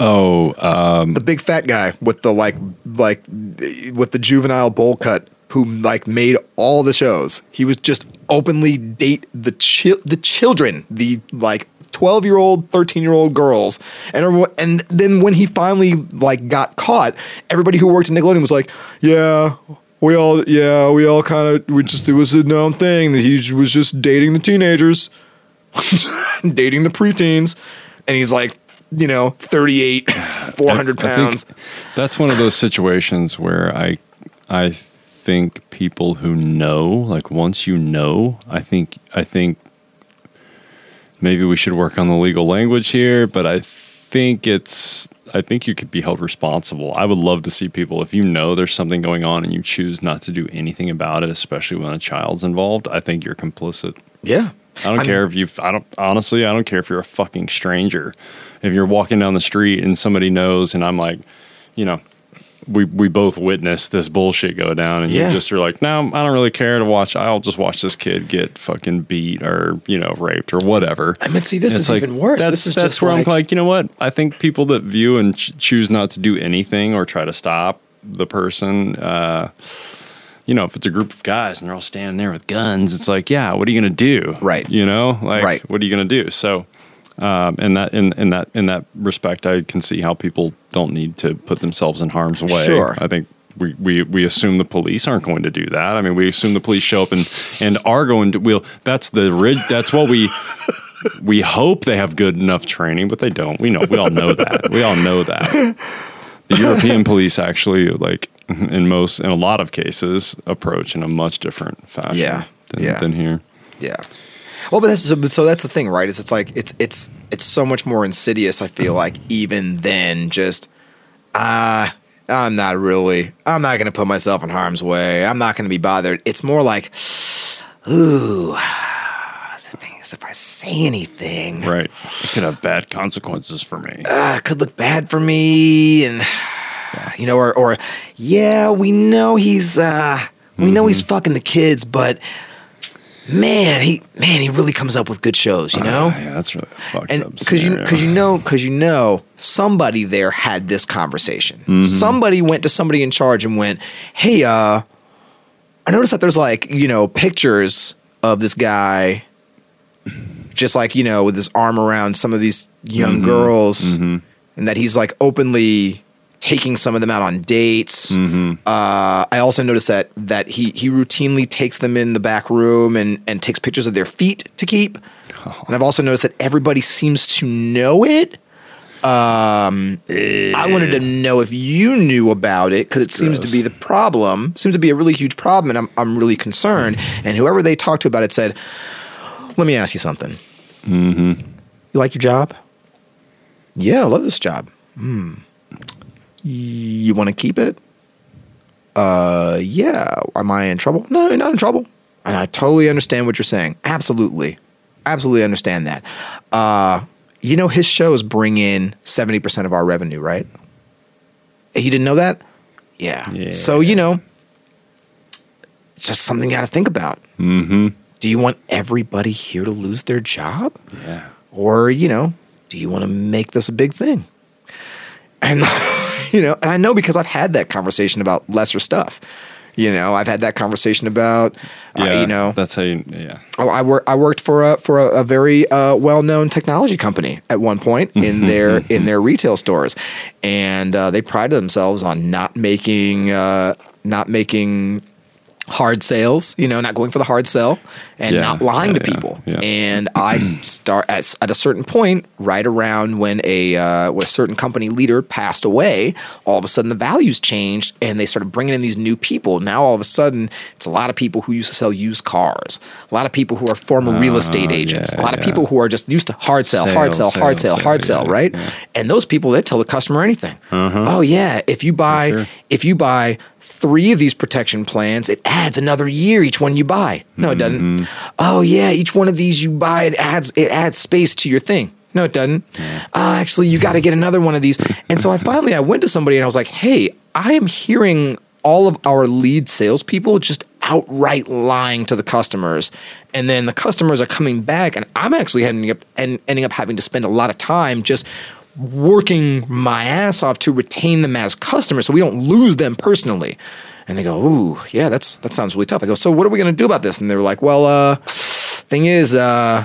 Oh, um, the big fat guy with the like like with the juvenile bowl cut, who like made all the shows. He was just openly date the chi- the children, the like twelve-year-old, thirteen-year-old girls. And everyone, and then when he finally like got caught, everybody who worked at Nickelodeon was like, "Yeah, we all yeah, we all kind of we just it was a known thing that he was just dating the teenagers, dating the preteens." And he's like, you know, thirty-eight, four hundred pounds. That's one of those situations where I I think people who know, like once you know, I think I think maybe we should work on the legal language here, but I think it's I think you could be held responsible. I would love to see people, if you know there's something going on and you choose not to do anything about it, especially when a child's involved, I think you're complicit. Yeah. I don't I care mean, if you've, I don't, honestly, I don't care if you're a fucking stranger. If you're walking down the street and somebody knows and I'm like, you know, we we both witnessed this bullshit go down and yeah. you just are like, no, I don't really care to watch. I'll just watch this kid get fucking beat or, you know, raped or whatever. I mean, see, this is like, even worse. That's, this is that's just where like, I'm like, you know what? I think people that view and ch- choose not to do anything or try to stop the person, uh, you know, if it's a group of guys and they're all standing there with guns, it's like, yeah, what are you going to do? Right. You know, like, right. what are you going to do? So, Um, and that in, in that in that respect, I can see how people don't need to put themselves in harm's way. Sure. I think we, we, we assume the police aren't going to do that. I mean, we assume the police show up and, and are going to. We'll, that's the rid, That's what we we hope they have good enough training, but they don't. We know. We all know that. We all know that. The European police actually, like in most in a lot of cases, approach in a much different fashion. Yeah. Than, yeah. than here. Yeah. Well, but that's so, so. That's the thing, right? Is it's like it's it's it's so much more insidious. I feel like even then, just ah, uh, I'm not really. I'm not going to put myself in harm's way. I'm not going to be bothered. It's more like, ooh, the thing is, if I say anything, right, it could have bad consequences for me. Ah, uh, could look bad for me, and yeah. you know, or or yeah, we know he's uh, we mm-hmm. know he's fucking the kids, but. Man, he man, he really comes up with good shows, you know? Uh, yeah, that's really fucked and up. Because you, you know, because you know, somebody there had this conversation. Mm-hmm. Somebody went to somebody in charge and went, "Hey, uh, I noticed that there's like, you know, pictures of this guy, just like, you know, with his arm around some of these young mm-hmm. girls, mm-hmm. and that he's like openly taking some of them out on dates. Mm-hmm. Uh, I also noticed that that he he routinely takes them in the back room and, and takes pictures of their feet to keep. Oh. And I've also noticed that everybody seems to know it. Um, yeah. I wanted to know if you knew about it, because it Gross. seems to be the problem. Seems to be a really huge problem, and I'm I'm really concerned. And whoever they talked to about it said, "Let me ask you something. Mm-hmm. You like your job? Yeah, I love this job. Mm. You want to keep it? Uh, yeah. Am I in trouble? No, you're not in trouble. And I totally understand what you're saying. Absolutely, absolutely understand that. Uh, you know his shows bring in seventy percent of our revenue, right? You didn't know that? Yeah. yeah. So you know, it's just something you got to think about. Mm-hmm. Do you want everybody here to lose their job? Yeah. Or you know, do you want to make this a big thing? And." You know, and I know because I've had that conversation about lesser stuff. You know, I've had that conversation about, uh, yeah, you know, that's how you, yeah. Oh, I work. I worked for a for a, a very uh, well known technology company at one point in their in their retail stores, and uh, they prided themselves on not making uh, not making hard sales. You know, not going for the hard sell and yeah, not lying yeah, to yeah, people. Yeah. And I start at, at a certain point, right around when a uh, when a certain company leader passed away. All of a sudden, the values changed, and they started bringing in these new people. Now, all of a sudden, it's a lot of people who used to sell used cars, a lot of people who are former uh, real estate agents, yeah, a lot of yeah. people who are just used to hard sell, sales, hard sell, sales, hard sell, sales, hard sell, yeah, right? Yeah. And those people, they tell the customer anything. Uh-huh. Oh yeah, if you buy, sure. if you buy. three of these protection plans, it adds another year each one you buy. No, it doesn't. Mm-hmm. Oh yeah, each one of these you buy, it adds it adds space to your thing. No, it doesn't. Yeah. Uh, actually, you got to get another one of these. And so I finally I went to somebody and I was like, hey, I am hearing all of our lead salespeople just outright lying to the customers, and then the customers are coming back, and I'm actually ending up and ending up having to spend a lot of time just working my ass off to retain them as customers so we don't lose them personally. And they go, ooh, yeah, that's that sounds really tough. I go, so what are we going to do about this? And they were like, well, uh, thing is, uh,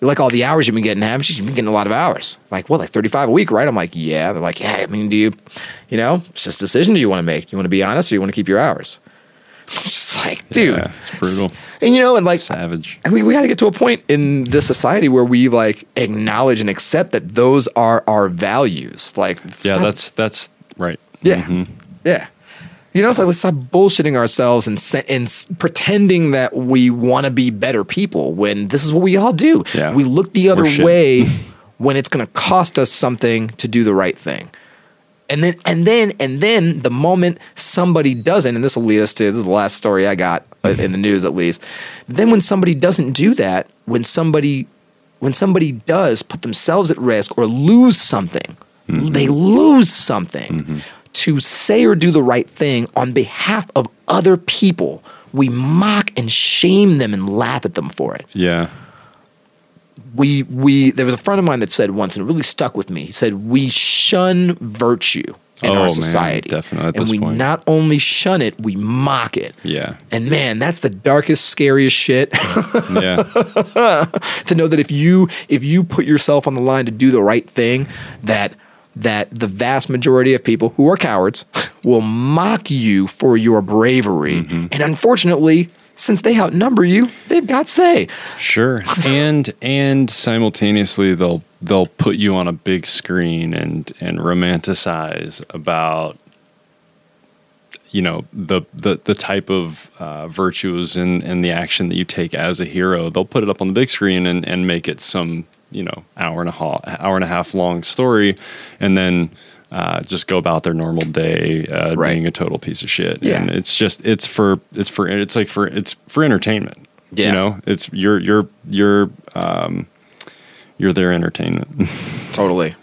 like all the hours you've been getting, haven't you? You've been getting a lot of hours. Like, well, like thirty-five a week, right? I'm like, yeah. They're like, yeah, I mean, do you, you know, it's just a decision do you want to make? Do you want to be honest or you want to keep your hours? It's just like, dude. Yeah, it's brutal. And, you know, and like, savage. I mean, we got to get to a point in this society where we like acknowledge and accept that those are our values. Like, yeah, stop. that's, that's right. Yeah. Mm-hmm. Yeah. You know, it's like, let's stop bullshitting ourselves and and pretending that we want to be better people when this is what we all do. Yeah. We look the other way when it's going to cost us something to do the right thing. And then, and then, and then, the moment somebody doesn't, and this will lead us to this is the last story I got in the news, at least. Then, when somebody doesn't do that, when somebody, when somebody does put themselves at risk or lose something, mm-hmm. they lose something mm-hmm. to say or do the right thing on behalf of other people. We mock and shame them and laugh at them for it. Yeah. We we there was a friend of mine that said once, and it really stuck with me. He said we shun virtue in oh, our society, man, definitely. At and this we point. Not only shun it, we mock it. Yeah, and man, that's the darkest, scariest shit. yeah, to know that if you if you put yourself on the line to do the right thing, that that the vast majority of people who are cowards will mock you for your bravery, mm-hmm. and unfortunately. Since they outnumber you, they've got say. Sure, and and simultaneously they'll they'll put you on a big screen and and romanticize about you know the the the type of uh, virtues and and the action that you take as a hero. They'll put it up on the big screen and and make it some you know hour and a half hour and a half long story, and then. Uh, just go about their normal day, uh, right. being a total piece of shit. Yeah. And it's just, it's for, it's for, it's like for, it's for entertainment. Yeah. You know, it's you're, you're, you're, um, you're their entertainment. Totally.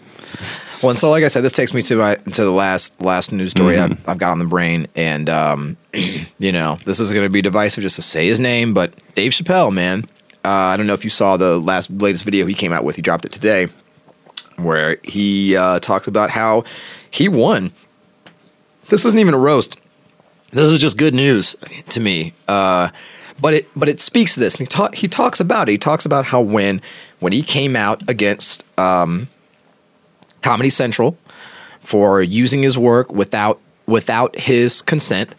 Well, and so, like I said, this takes me to my, to the last, last news story mm-hmm. I've, I've got on the brain. And, um, you know, this is going to be divisive just to say his name, but Dave Chappelle, man. Uh, I don't know if you saw the last, latest video he came out with, he dropped it today. Where he uh, talks about how he won. This isn't even a roast. This is just good news to me. Uh, but it but it speaks to this. And he, ta- he talks about it. He talks about how when when he came out against um, Comedy Central for using his work without without his consent.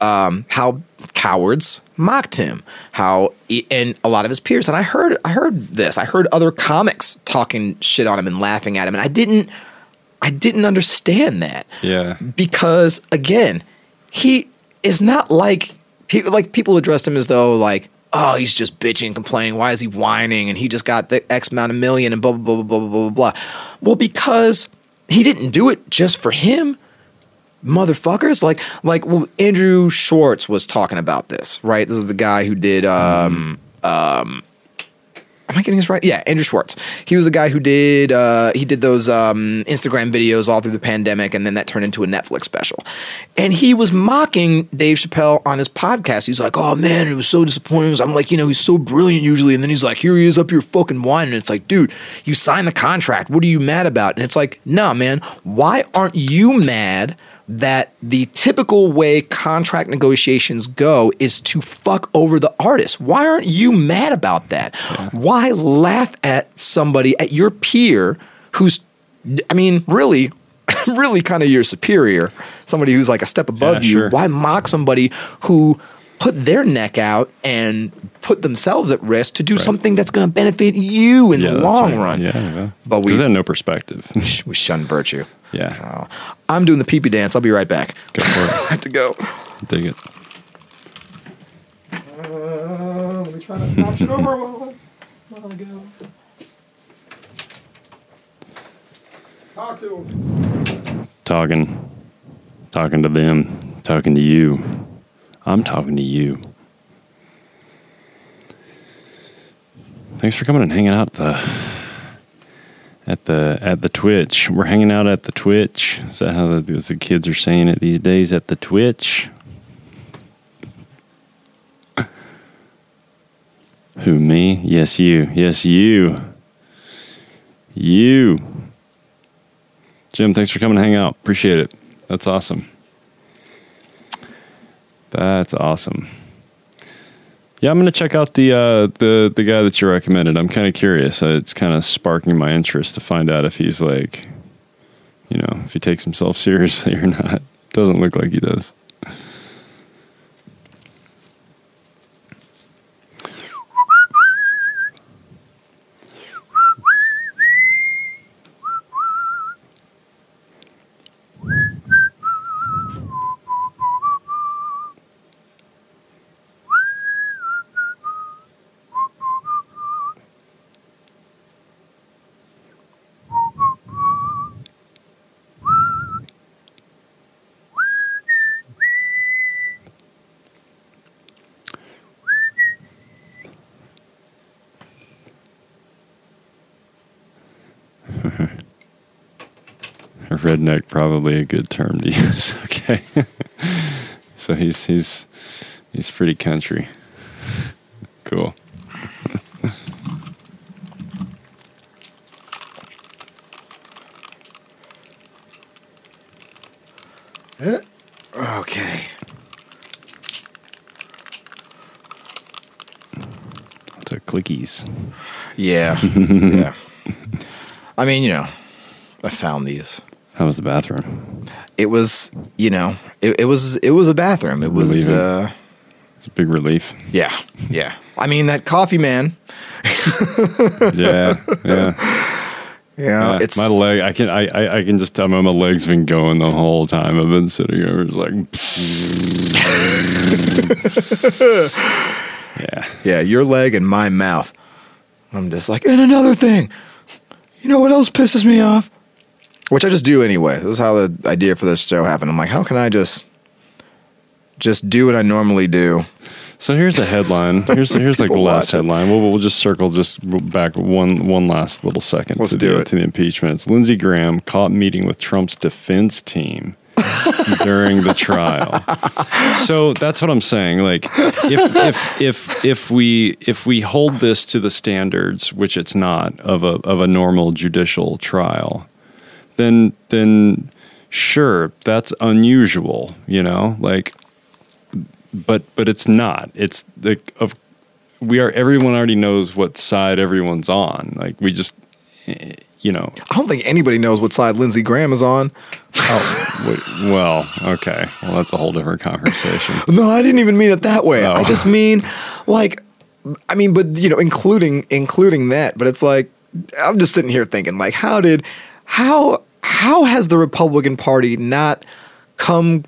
Um, how cowards mocked him, how he, and a lot of his peers. And I heard I heard this. I heard other comics talking shit on him and laughing at him. And I didn't I didn't understand that. Yeah. Because again, he is not like people like people addressed him as though like, oh, he's just bitching and complaining. Why is he whining? And he just got the X amount of million and blah, blah, blah, blah, blah, blah, blah. Well, because he didn't do it just for him. Motherfuckers, like, like well, Andrew Schwartz was talking about this, right? This is the guy who did, um, um, am I getting this right? Yeah, Andrew Schwartz. He was the guy who did, uh, he did those um, Instagram videos all through the pandemic, and then that turned into a Netflix special. And he was mocking Dave Chappelle on his podcast. He's like, oh man, it was so disappointing. I'm like, you know, he's so brilliant usually. And then he's like, here he is up here fucking whining. And it's like, dude, you signed the contract. What are you mad about? And it's like, nah, man, why aren't you mad that the typical way contract negotiations go is to fuck over the artist? Why aren't you mad about that? Yeah. Why laugh at somebody, at your peer who's, I mean, really, really kind of your superior, somebody who's like a step above yeah, you. Sure. Why mock somebody who put their neck out and put themselves at risk to do right. something that's going to benefit you in yeah, the long right. run? Yeah, yeah. But we have no perspective. We shun virtue. Yeah. Oh, I'm doing the pee-pee dance. I'll be right back. Go for it. I have to go. Dig it. Uh, let me try to notch it over while I go. Talk to them. Talking. Talking to them. Talking to you. I'm talking to you. Thanks for coming and hanging out the... At the at the Twitch. We're hanging out at the Twitch. Is that how the, the kids are saying it these days? At the Twitch? Who, me? Yes, you. Yes, you. You. Jim, thanks for coming to hang out. Appreciate it. That's awesome. That's awesome. Yeah, I'm going to check out the uh, the the guy that you recommended. I'm kind of curious. Uh, it's kind of sparking my interest to find out if he's like, you know, if he takes himself seriously or not. Doesn't look like he does. Redneck, probably a good term to use. Okay, so he's he's he's pretty country. Cool. Okay. So clickies. Yeah. Yeah. I mean, you know, I found these. How was the bathroom? It was, you know, it, it was it was a bathroom. It was uh, it's a big relief. Yeah, yeah. I mean, that coffee man. yeah, yeah, yeah. It's my leg. I can I, I, I can just tell my my leg's been going the whole time I've been sitting here. It's like, yeah, yeah. Your leg and my mouth. I'm just like, and another thing. You know what else pisses me off? Which I just do anyway. This is how the idea for this show happened. I'm like, how can I just just do what I normally do? So here's a headline. Here's here's like the last headline. We'll we'll just circle just back one one last little second. Let's to do the, it to the impeachment. It's Lindsey Graham caught meeting with Trump's defense team during the trial. So that's what I'm saying. Like, if if if if we if we hold this to the standards, which it's not, of a of a normal judicial trial, then then sure, that's unusual, you know, like, but but it's not. It's like, of we are everyone already knows what side everyone's on. Like, we just you know. I don't think anybody knows what side Lindsey Graham is on. Oh, well, okay. Well, that's a whole different conversation. No, I didn't even mean it that way. Oh. I just mean, like, I mean, but, you know, including including that. But it's like, I'm just sitting here thinking, like, how did, how how has the Republican Party not come,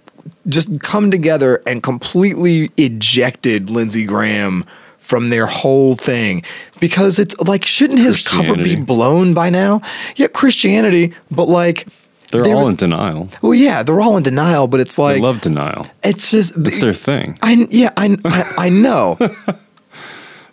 just come together and completely ejected Lindsey Graham from their whole thing? Because it's like, shouldn't his cover be blown by now? Yeah, Christianity, but like... They're all was, in denial. Well, yeah, they're all in denial, but it's like... They love denial. It's just... It's their thing. I, yeah, I, I, I know.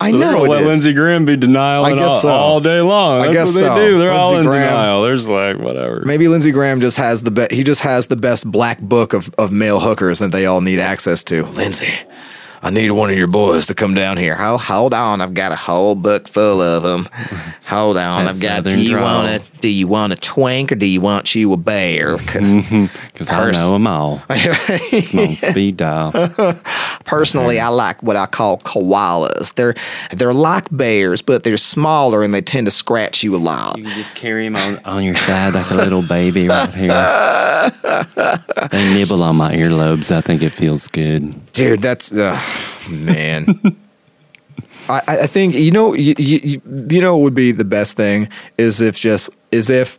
I so know they're gonna let is. Lindsey Graham be denial I guess all, so. all day long. That's I guess what they so. do. They're Lindsey all in Graham, denial. They're just like, whatever. Maybe Lindsey Graham just has the best... He just has the best black book of, of male hookers that they all need access to. Lindsey, I need one of your boys to come down here. How, hold on, I've got a whole book full of them. Hold on, I've got. Do you want a Do you want a twink or do you want you a bear? Because I know them all. It's my speed dial. Personally, I like what I call koalas. They're they're like bears, but they're smaller and they tend to scratch you a lot. You can just carry them on, on your side like a little baby right here. They nibble on my earlobes. I think it feels good, dude. That's. Uh, Man, I, I think you know you, you you know what would be the best thing is if just is if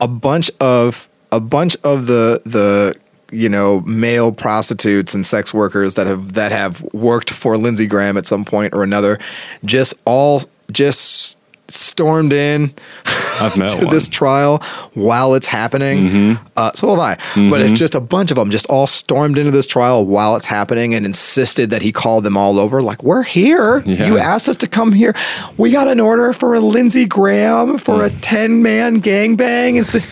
a bunch of a bunch of the the you know male prostitutes and sex workers that have that have worked for Lindsey Graham at some point or another just all just stormed in I've met to one. This trial while it's happening. Mm-hmm. Uh, so have I. Mm-hmm. But if just a bunch of them just all stormed into this trial while it's happening and insisted that he call them all over, like, we're here. Yeah. You asked us to come here. We got an order for a Lindsey Graham for mm. a ten-man gangbang. Is the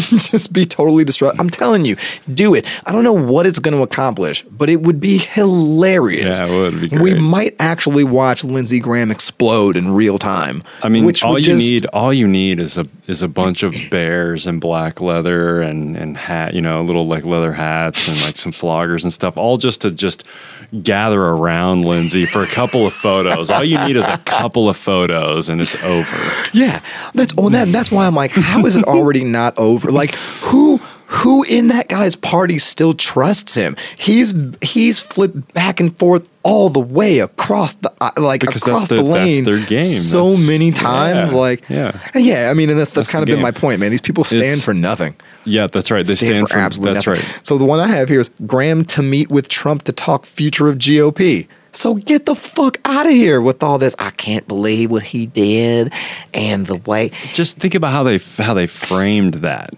just be totally disruptive. I'm telling you, do it. I don't know what it's going to accomplish, but it would be hilarious. Yeah, it would be great. We might actually watch Lindsey Graham explode in real time. I mean, which all you just, need, all you need is a is a bunch of bears and black leather and and hat, you know, little like leather hats and like some floggers and stuff, all just to just gather around Lindsey for a couple of photos. All you need is a couple of photos, and it's over. Yeah, that's oh, that that's why I'm like, how is it already not over? Like who who in that guy's party still trusts him? He's he's flipped back and forth all the way across the like because across the, the lane. That's their game. So that's, many times, yeah, like yeah, yeah. I mean, and that's that's, that's kind of been my point, man. These people stand it's, for nothing. Yeah, that's right. They stand, stand for, for absolutely that's nothing. Right. So the one I have here is Graham to meet with Trump to talk future of G O P. So get the fuck out of here with all this. I can't believe what he did and the way. Just think about how they how they framed that.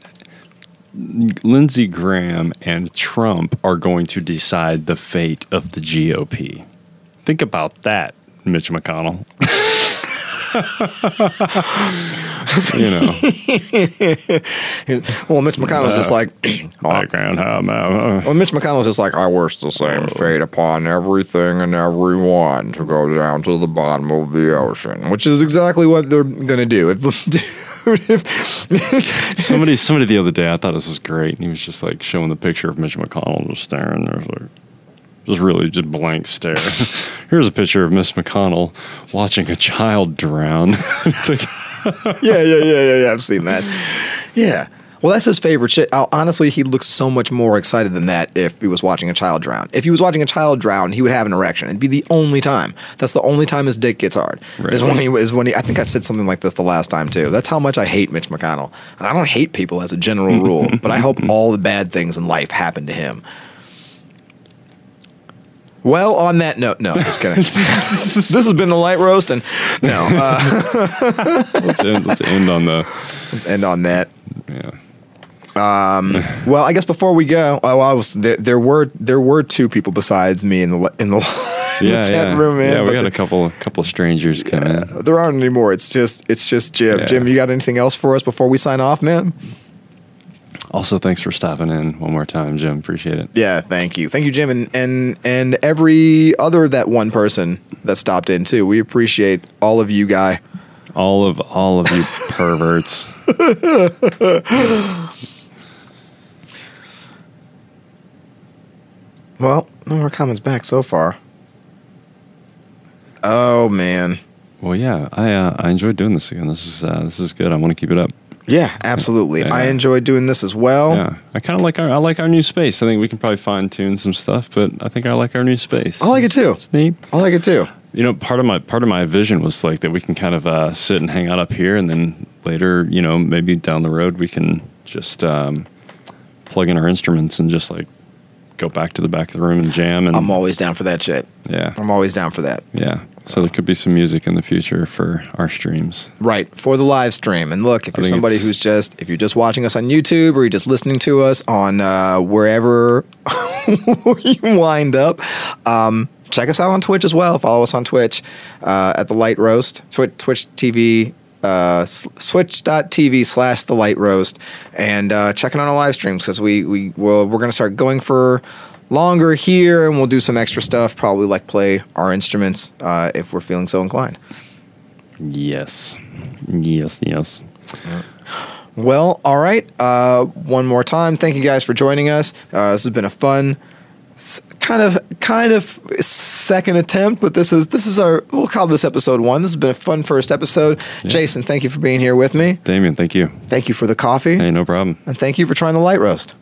Lindsey Graham and Trump are going to decide the fate of the G O P. Think about that, Mitch McConnell. You know. Well, Mitch McConnell's uh, just like background how Well, Mitch McConnell's just like I wish the same fate upon everything and everyone to go down to the bottom of the ocean, which is exactly what they're gonna do. If, if somebody, somebody the other day, I thought this was great, and he was just like showing the picture of Mitch McConnell just staring there, like. Just really just blank stare. Here's a picture of Miss McConnell watching a child drown. It's like yeah, yeah, yeah, yeah, yeah. I've seen that. Yeah. Well, that's his favorite shit. I'll, honestly, he looks so much more excited than that if he was watching a child drown. If he was watching a child drown, he would have an erection. It'd be the only time. That's the only time his dick gets hard. Right. Is when he is when he. I think I said something like this the last time too. That's how much I hate Mitch McConnell. And I don't hate people as a general rule, but I hope all the bad things in life happen to him. Well, on that note, no, just kidding. This has been the Light Roast, and no. Uh, let's, end, let's end on the. Let's end on that. Yeah. Um. Well, I guess before we go, oh, I was there, there. Were there were two people besides me in the in the, in yeah, the chat yeah. room, man. Yeah, we got the, a couple couple strangers come yeah, in. There aren't any more. It's just it's just Jim. Yeah. Jim, you got anything else for us before we sign off, man? Also, thanks for stopping in one more time, Jim. Appreciate it. Yeah, thank you. Thank you, Jim, and and, and every other that one person that stopped in, too. We appreciate all of you, guy. All of all of you perverts. Well, no more comments back so far. Oh, man. Well, yeah, I uh, I enjoyed doing this again. This is uh, this is good. I want to keep it up. Yeah, absolutely. Yeah. I enjoyed doing this as well. Yeah, I kind of like our I like our new space. I think we can probably fine tune some stuff, but I think I like our new space. I like it too. It's neat. I like it too. You know, part of my part of my vision was like that we can kind of uh, sit and hang out up here, and then later, you know, maybe down the road we can just um, plug in our instruments and just like go back to the back of the room and jam. And I'm always down for that shit. Yeah, I'm always down for that. Yeah. So there could be some music in the future for our streams. Right, for the live stream. And look, if you're somebody who's just, if you're just watching us on YouTube or you're just listening to us on uh, wherever you wind up, um, check us out on Twitch as well. Follow us on Twitch uh, at The Light Roast, Twitch, Twitch T V, uh, switch.tv slash The Light Roast, and uh, checking on our live streams because we, we will, we're going to start going for longer here, and we'll do some extra stuff, probably like play our instruments uh, if we're feeling so inclined. Yes. Yes, yes. Well, all right. Uh, one more time, thank you guys for joining us. Uh, this has been a fun kind of kind of second attempt, but this is this is our, we'll call this episode one. This has been a fun first episode. Yeah. Jason, thank you for being here with me. Damian, thank you. Thank you for the coffee. Hey, no problem. And thank you for trying the light roast.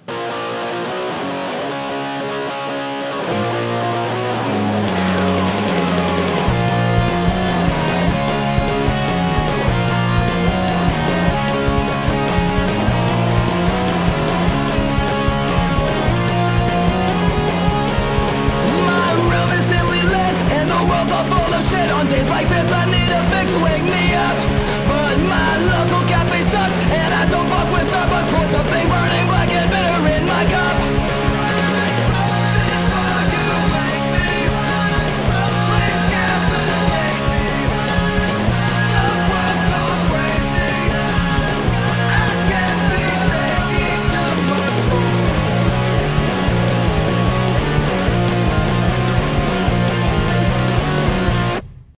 Days like this, I need a fix, wake me up.